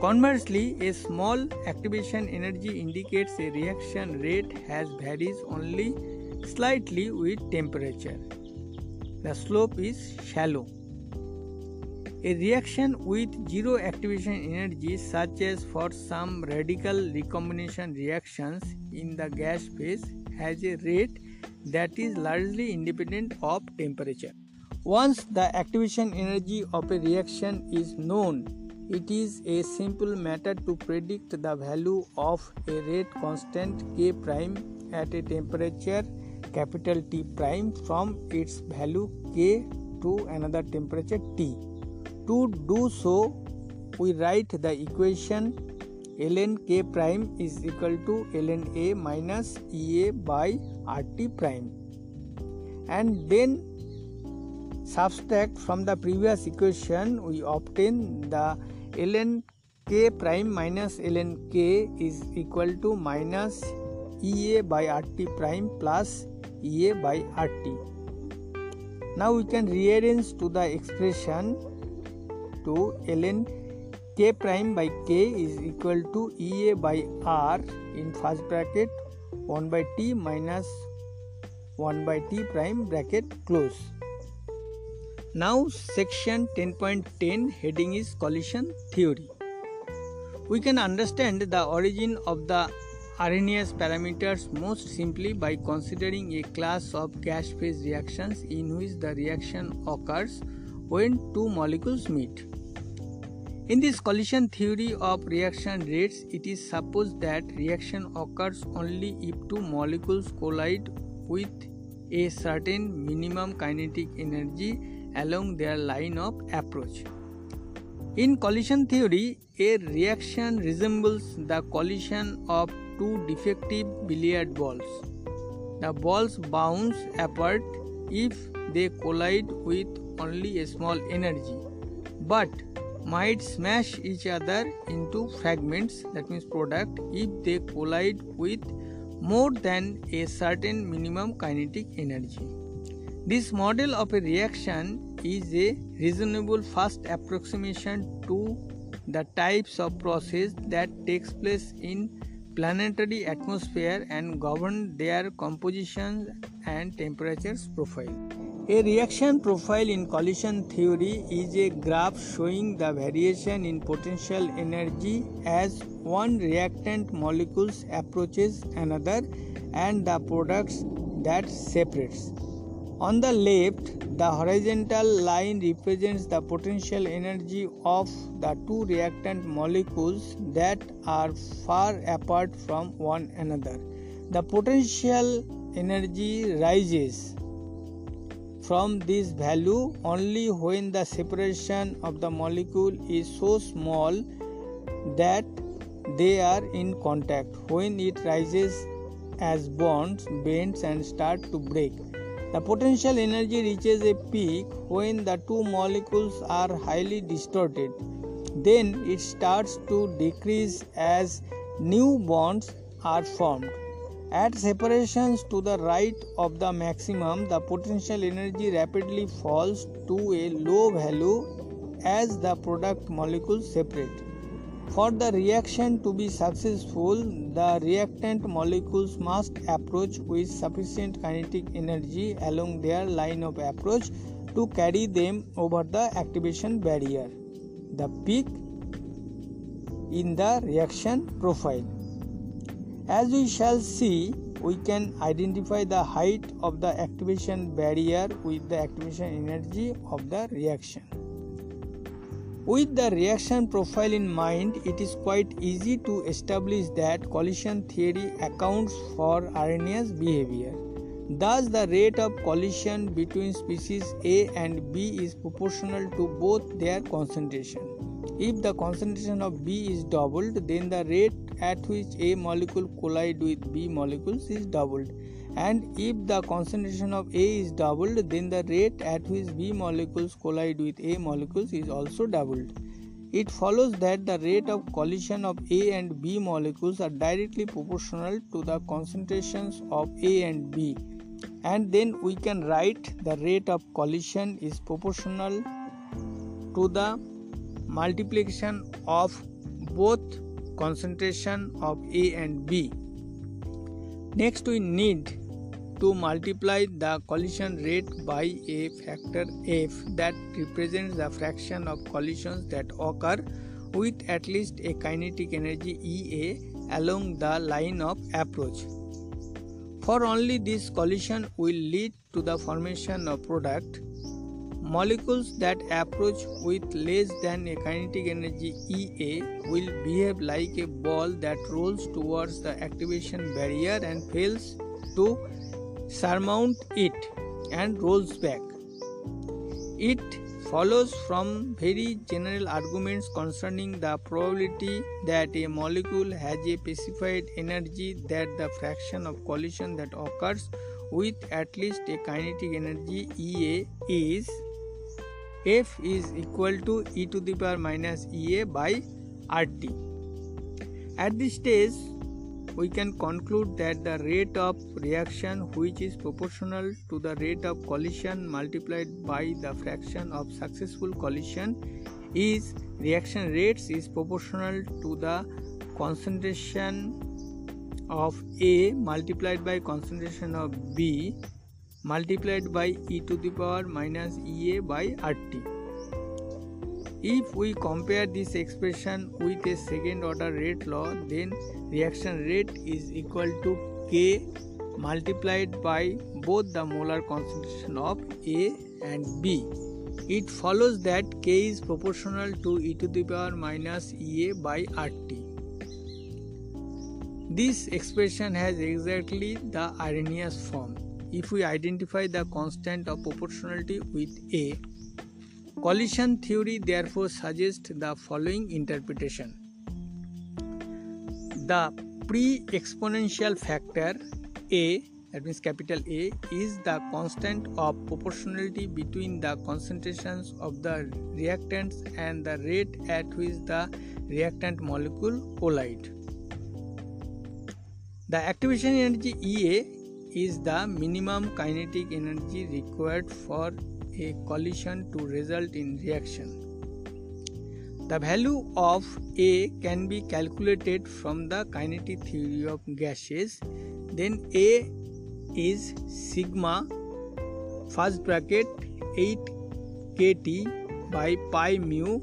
Conversely, a small activation energy indicates a reaction rate has varies only slightly with temperature. The slope is shallow. A reaction with zero activation energy, such as for some radical recombination reactions in the gas phase, has a rate that is largely independent of temperature. Once the activation energy of a reaction is known, it is a simple matter to predict the value of a rate constant K prime at a temperature capital T prime from its value K to another temperature T. To do so, we write the equation ln K prime is equal to ln A minus EA by RT prime, and then subtract from the previous equation. We obtain the ln K prime minus ln K is equal to minus EA by RT prime plus EA by RT. Now we can rearrange to the expression to ln K prime by K is equal to EA by R in first bracket 1 by T minus 1 by T prime bracket close. Now section 10.10 heading is collision theory. We can understand the origin of the Arrhenius parameters most simply by considering a class of gas phase reactions in which the reaction occurs when two molecules meet. In this collision theory of reaction rates, it is supposed that reaction occurs only if two molecules collide with a certain minimum kinetic energy along their line of approach. In collision theory, a reaction resembles the collision of two defective billiard balls. The balls bounce apart if they collide with only a small energy, but might smash each other into fragments, that means product, if they collide with more than a certain minimum kinetic energy. This model of a reaction is a reasonable first approximation to the types of process that takes place in planetary atmosphere and govern their composition and temperatures profile. A reaction profile in collision theory is a graph showing the variation in potential energy as one reactant molecule approaches another and the products that separates. On the left, the horizontal line represents the potential energy of the two reactant molecules that are far apart from one another. The potential energy rises from this value only when the separation of the molecule is so small that they are in contact. When it rises as bonds, bends and start to break. The potential energy reaches a peak when the two molecules are highly distorted. Then it starts to decrease as new bonds are formed. At separations to the right of the maximum, the potential energy rapidly falls to a low value as the product molecules separate. For the reaction to be successful, the reactant molecules must approach with sufficient kinetic energy along their line of approach to carry them over the activation barrier, the peak in the reaction profile. As we shall see, we can identify the height of the activation barrier with the activation energy of the reaction. With the reaction profile in mind, it is quite easy to establish that collision theory accounts for Arrhenius behavior. Thus, the rate of collision between species A and B is proportional to both their concentration. If the concentration of B is doubled, then the rate at which A molecule collides with B molecules is doubled. And if the concentration of A is doubled, then the rate at which B molecules collide with A molecules is also doubled. It follows that the rate of collision of A and B molecules are directly proportional to the concentrations of A and B. And then we can write the rate of collision is proportional to the multiplication of both concentration of A and B. Next, we need to multiply the collision rate by a factor f that represents the fraction of collisions that occur with at least a kinetic energy Ea along the line of approach. For only this collision will lead to the formation of product. Molecules that approach with less than a kinetic energy Ea will behave like a ball that rolls towards the activation barrier and fails to surmount it and rolls back. It follows from very general arguments concerning the probability that a molecule has a specified energy that the fraction of collision that occurs with at least a kinetic energy Ea is F is equal to e to the power minus Ea by RT. At this stage, we can conclude that the rate of reaction, which is proportional to the rate of collision multiplied by the fraction of successful collision, is reaction rates is proportional to the concentration of A multiplied by concentration of B multiplied by e to the power minus Ea by RT. If we compare this expression with a second order rate law, then reaction rate is equal to K multiplied by both the molar concentration of A and B. It follows that K is proportional to e to the power minus Ea by RT. This expression has exactly the Arrhenius form. If we identify the constant of proportionality with A, collision theory therefore suggests the following interpretation. The pre-exponential factor A, that means capital A, is the constant of proportionality between the concentrations of the reactants and the rate at which the reactant molecule collide. The activation energy Ea is the minimum kinetic energy required for a collision to result in reaction. The value of A can be calculated from the kinetic theory of gases. Then A is sigma (8kT) by pi mu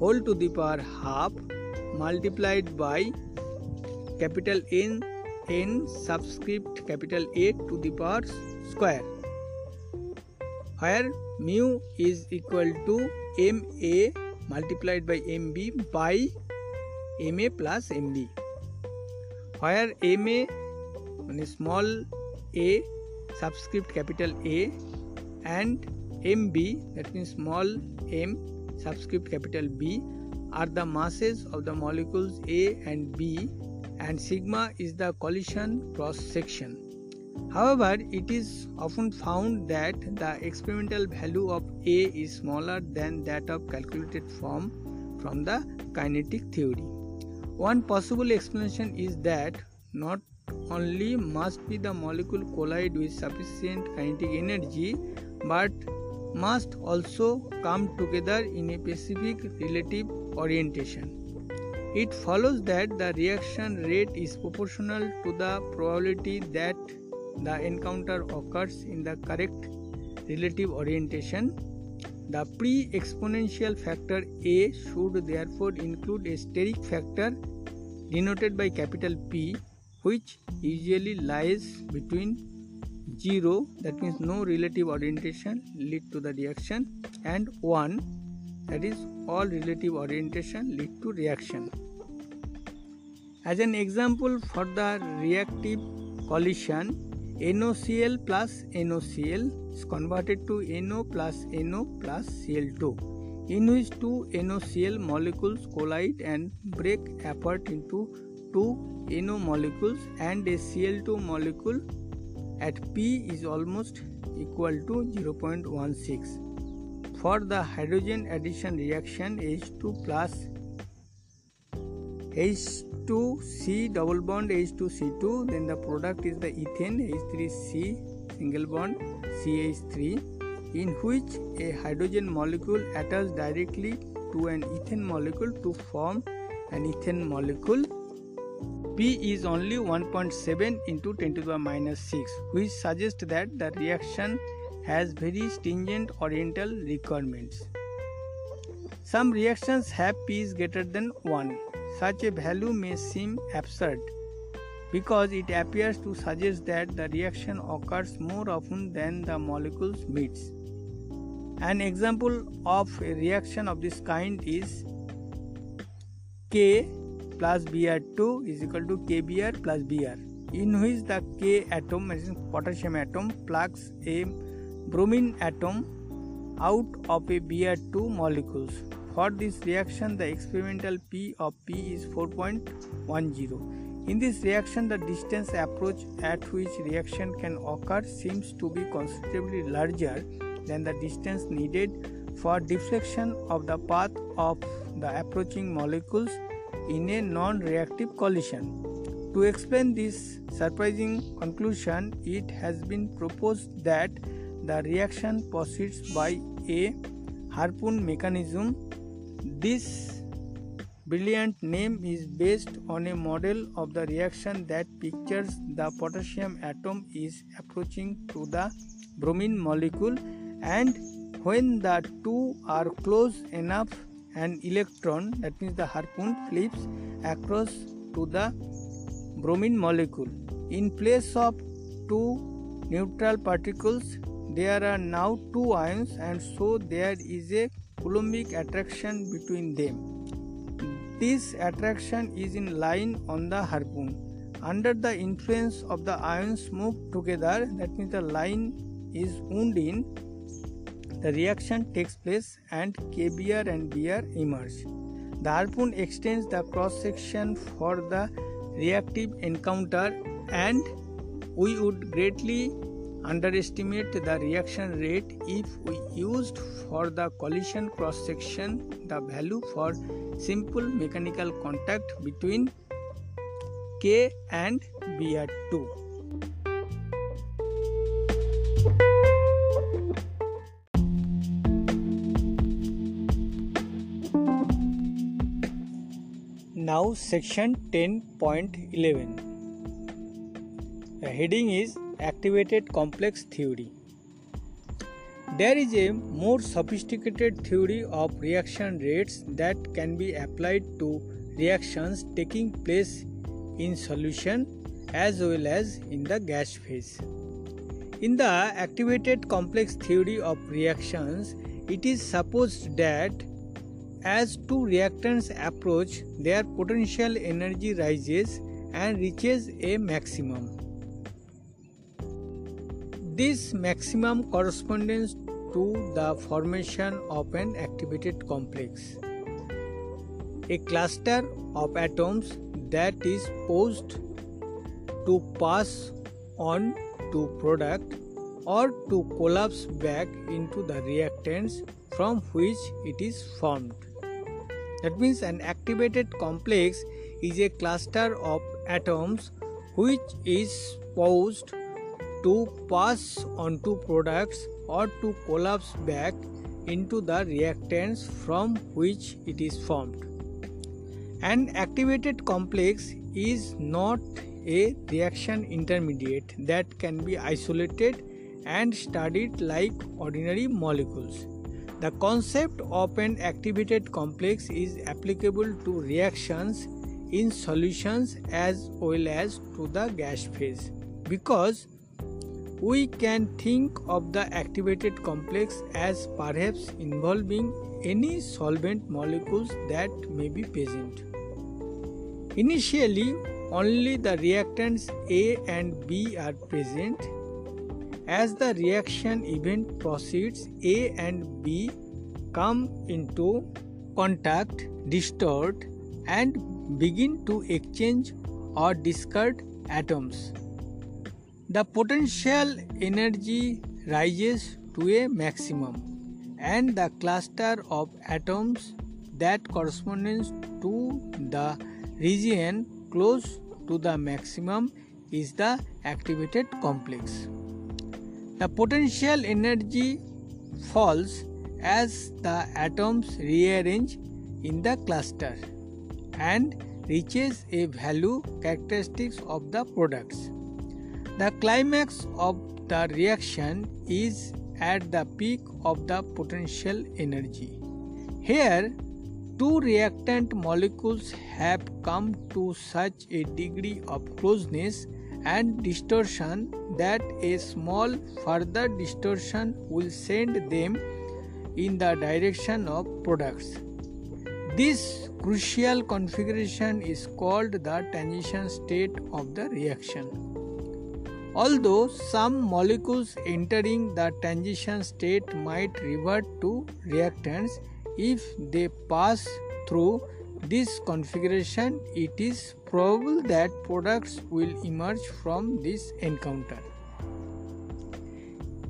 whole to the power half multiplied by capital N subscript capital A to the power square, where mu is equal to Ma multiplied by Mb by Ma plus Mb, where Ma small a subscript capital A and Mb, that means small m subscript capital B, are the masses of the molecules A and B, and sigma is the collision cross-section. However, it is often found that the experimental value of A is smaller than that of calculated form from the kinetic theory. One possible explanation is that not only must be the molecule collide with sufficient kinetic energy, but must also come together in a specific relative orientation. It follows that the reaction rate is proportional to the probability that the encounter occurs in the correct relative orientation. The pre-exponential factor A should therefore include a steric factor denoted by capital P, which usually lies between 0, that means no relative orientation lead to the reaction, and 1, that is all relative orientation lead to reaction. As an example for the reactive collision, NOCl plus NOCl is converted to NO plus Cl2, in which two NOCl molecules collide and break apart into two NO molecules and a Cl2 molecule at P is almost equal to 0.16. For the hydrogen addition reaction, H2 plus H2C double bond H2C2, then the product is the ethane H3C single bond CH3, in which a hydrogen molecule attaches directly to an ethane molecule to form an ethane molecule. P is only 1.7 into 10 to the minus 6, which suggests that the reaction has very stringent oriental requirements. Some reactions have P is greater than 1. Such a value may seem absurd because it appears to suggest that the reaction occurs more often than the molecules meet. An example of a reaction of this kind is K plus Br2 is equal to KBr plus Br, in which the K atom, that is potassium atom, plugs a bromine atom out of a Br2 molecules. For this reaction, the experimental P of P is 4.10. In this reaction, the distance approach at which reaction can occur seems to be considerably larger than the distance needed for deflection of the path of the approaching molecules in a non-reactive collision. To explain this surprising conclusion, it has been proposed that the reaction proceeds by a harpoon mechanism. This brilliant name is based on a model of the reaction that pictures the potassium atom is approaching to the bromine molecule, and when the two are close enough, an electron, that means the harpoon, flips across to the bromine molecule. In place of two neutral particles, there are now two ions, and so there is a coulombic attraction between them. This attraction is in line on the harpoon. Under the influence of the ions move together, that means the line is wound in. The reaction takes place and KBr and Br emerge. The harpoon extends the cross section for the reactive encounter, and we would greatly underestimate the reaction rate if we used for the collision cross section the value for simple mechanical contact between K and Br2. Now section 10.11. The heading is Activated Complex Theory. There is a more sophisticated theory of reaction rates that can be applied to reactions taking place in solution as well as in the gas phase. In the activated complex theory of reactions, it is supposed that as two reactants approach, their potential energy rises and reaches a maximum. This maximum corresponds to the formation of an activated complex, a cluster of atoms that is posed to pass on to product or to collapse back into the reactants from which it is formed. That means an activated complex is a cluster of atoms which is posed to pass onto products or to collapse back into the reactants from which it is formed. An activated complex is not a reaction intermediate that can be isolated and studied like ordinary molecules. The concept of an activated complex is applicable to reactions in solutions as well as to the gas phase, because we can think of the activated complex as perhaps involving any solvent molecules that may be present. Initially, only the reactants A and B are present. As the reaction event proceeds, A and B come into contact, distort, and begin to exchange or discard atoms. The potential energy rises to a maximum, and the cluster of atoms that corresponds to the region close to the maximum is the activated complex. The potential energy falls as the atoms rearrange in the cluster and reaches a value characteristic of the products. The climax of the reaction is at the peak of the potential energy. Here, two reactant molecules have come to such a degree of closeness and distortion that a small further distortion will send them in the direction of products. This crucial configuration is called the transition state of the reaction. Although some molecules entering the transition state might revert to reactants, if they pass through this configuration, it is probable that products will emerge from this encounter.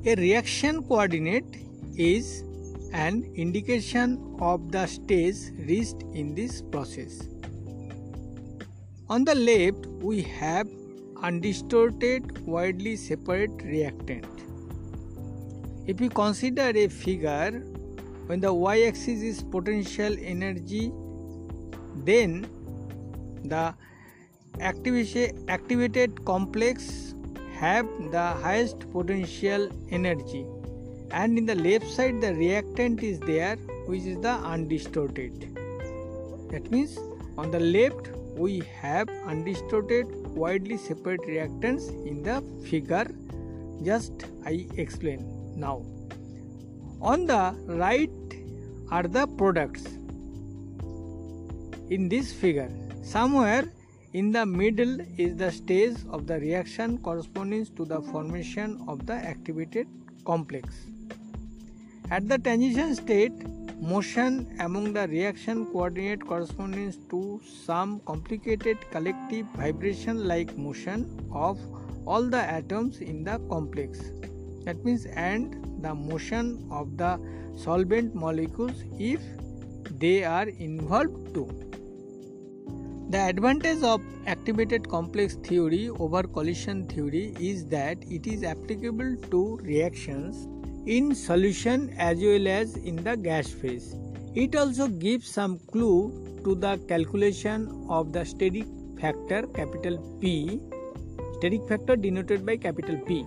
A reaction coordinate is an indication of the stage reached in this process. On the left, we have undistorted, widely separate reactant. If we consider a figure, when the y-axis is potential energy, then the activated complex have the highest potential energy, and in the left side the reactant is there, which is the undistorted. That means on the left we have undistorted, widely separate reactants in the figure just I explained. Now on the right are the products in this figure. Somewhere in the middle is the stage of the reaction corresponding to the formation of the activated complex. At the transition state, motion among the reaction coordinate corresponding to some complicated collective vibration like motion of all the atoms in the complex. That means and the motion of the solvent molecules if they are involved too. The advantage of activated complex theory over collision theory is that it is applicable to reactions in solution as well as in the gas phase. It also gives some clue to the calculation of the steady factor P, steady factor denoted by P,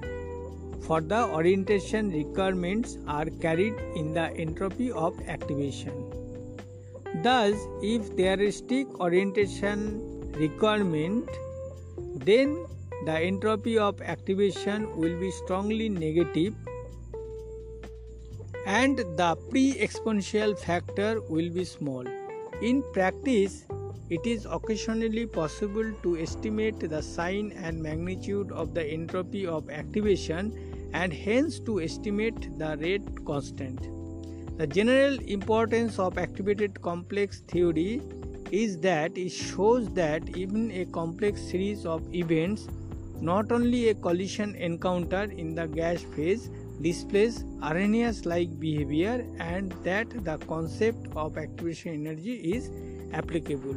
for the orientation requirements are carried in the entropy of activation. Thus, if there is strict orientation requirement, then the entropy of activation will be strongly negative and the pre-exponential factor will be small. In practice, it is occasionally possible to estimate the sign and magnitude of the entropy of activation and hence to estimate the rate constant. The general importance of activated complex theory is that it shows that even a complex series of events, not only a collision encounter in the gas phase, displays Arrhenius-like behavior, and that the concept of activation energy is applicable.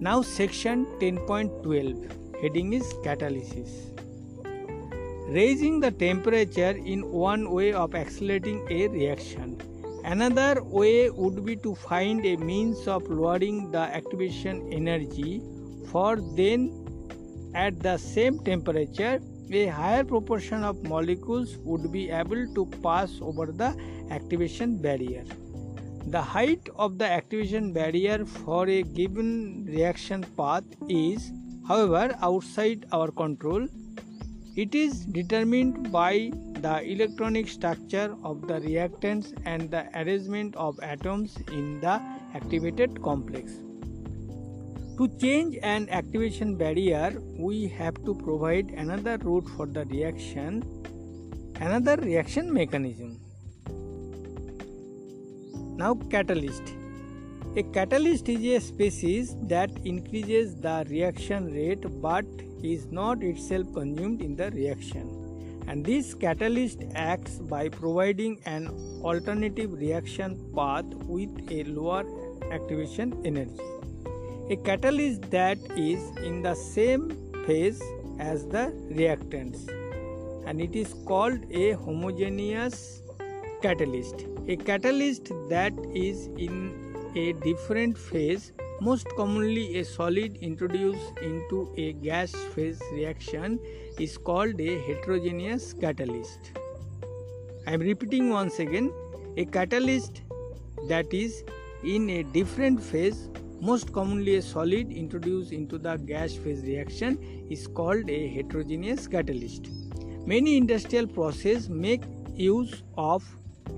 Now section 10.12, heading is catalysis. Raising the temperature in one way of accelerating a reaction. Another way would be to find a means of lowering the activation energy, for then at the same temperature a higher proportion of molecules would be able to pass over the activation barrier. The height of the activation barrier for a given reaction path is, however, outside our control. It is determined by the electronic structure of the reactants and the arrangement of atoms in the activated complex. To change an activation barrier, we have to provide another route for the reaction, another reaction mechanism. Now, catalyst. A catalyst is a species that increases the reaction rate but is not itself consumed in the reaction. And this catalyst acts by providing an alternative reaction path with a lower activation energy. A catalyst that is in the same phase as the reactants, and it is called a homogeneous catalyst. A catalyst that is in a different phase, most commonly a solid introduced into a gas phase reaction, is called a heterogeneous catalyst. I am repeating once again, a catalyst that is in a different phase, most commonly a solid introduced into the gas phase reaction, is called a heterogeneous catalyst. Many industrial processes make use of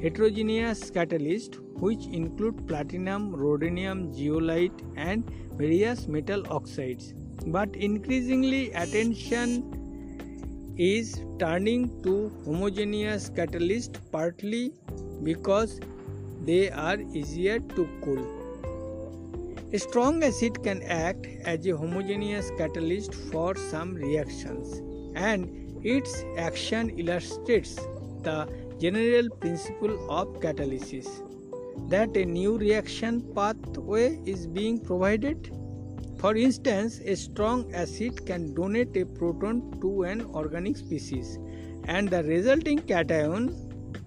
heterogeneous catalysts, which include platinum, rhodium, zeolite and various metal oxides. But increasingly attention is turning to homogeneous catalysts, partly because they are easier to cool. A strong acid can act as a homogeneous catalyst for some reactions, and its action illustrates the general principle of catalysis, that a new reaction pathway is being provided. For instance, a strong acid can donate a proton to an organic species, and the resulting cation,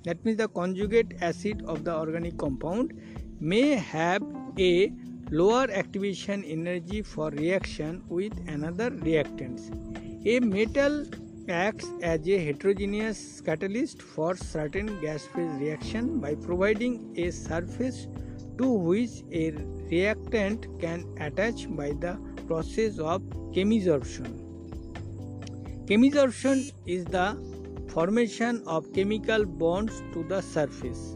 that means the conjugate acid of the organic compound, may have a lower activation energy for reaction with another reactant. A metal acts as a heterogeneous catalyst for certain gas phase reaction by providing a surface to which a reactant can attach by the process of chemisorption. Chemisorption is the formation of chemical bonds to the surface.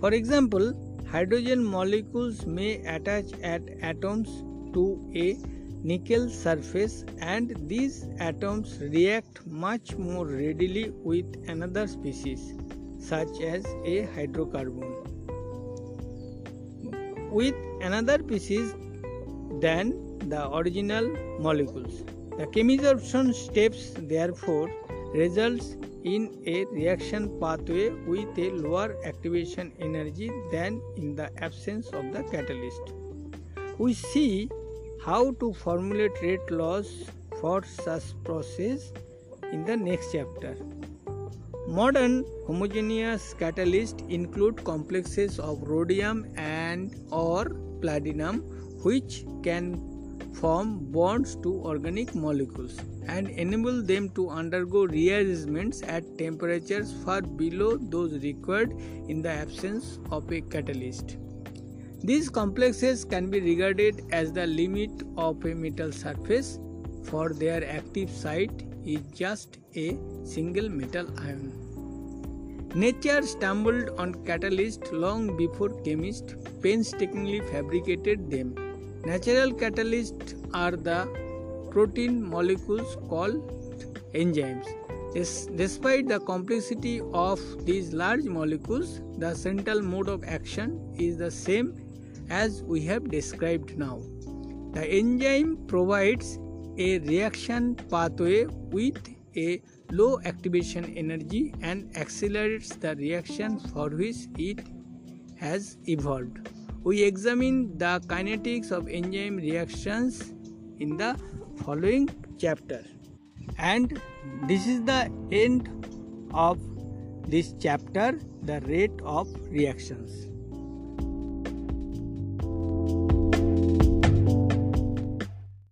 For example, hydrogen molecules may attach at atoms to a nickel surface, and these atoms react much more readily with another species, such as a hydrocarbon, with another species than the original molecules. The chemisorption steps therefore results in a reaction pathway with a lower activation energy than in the absence of the catalyst. We see how to formulate rate laws for such process in the next chapter. Modern homogeneous catalysts include complexes of rhodium and or platinum, which can form bonds to organic molecules and enable them to undergo rearrangements at temperatures far below those required in the absence of a catalyst. These complexes can be regarded as the limit of a metal surface, for their active site is just a single metal ion. Nature stumbled on catalysts long before chemists painstakingly fabricated them. Natural catalysts are the protein molecules called enzymes. Despite the complexity of these large molecules, the central mode of action is the same as we have described now. The enzyme provides a reaction pathway with a low activation energy and accelerates the reaction for which it has evolved. We examine the kinetics of enzyme reactions in the following chapter. And this is the end of this chapter, The Rate of Reactions.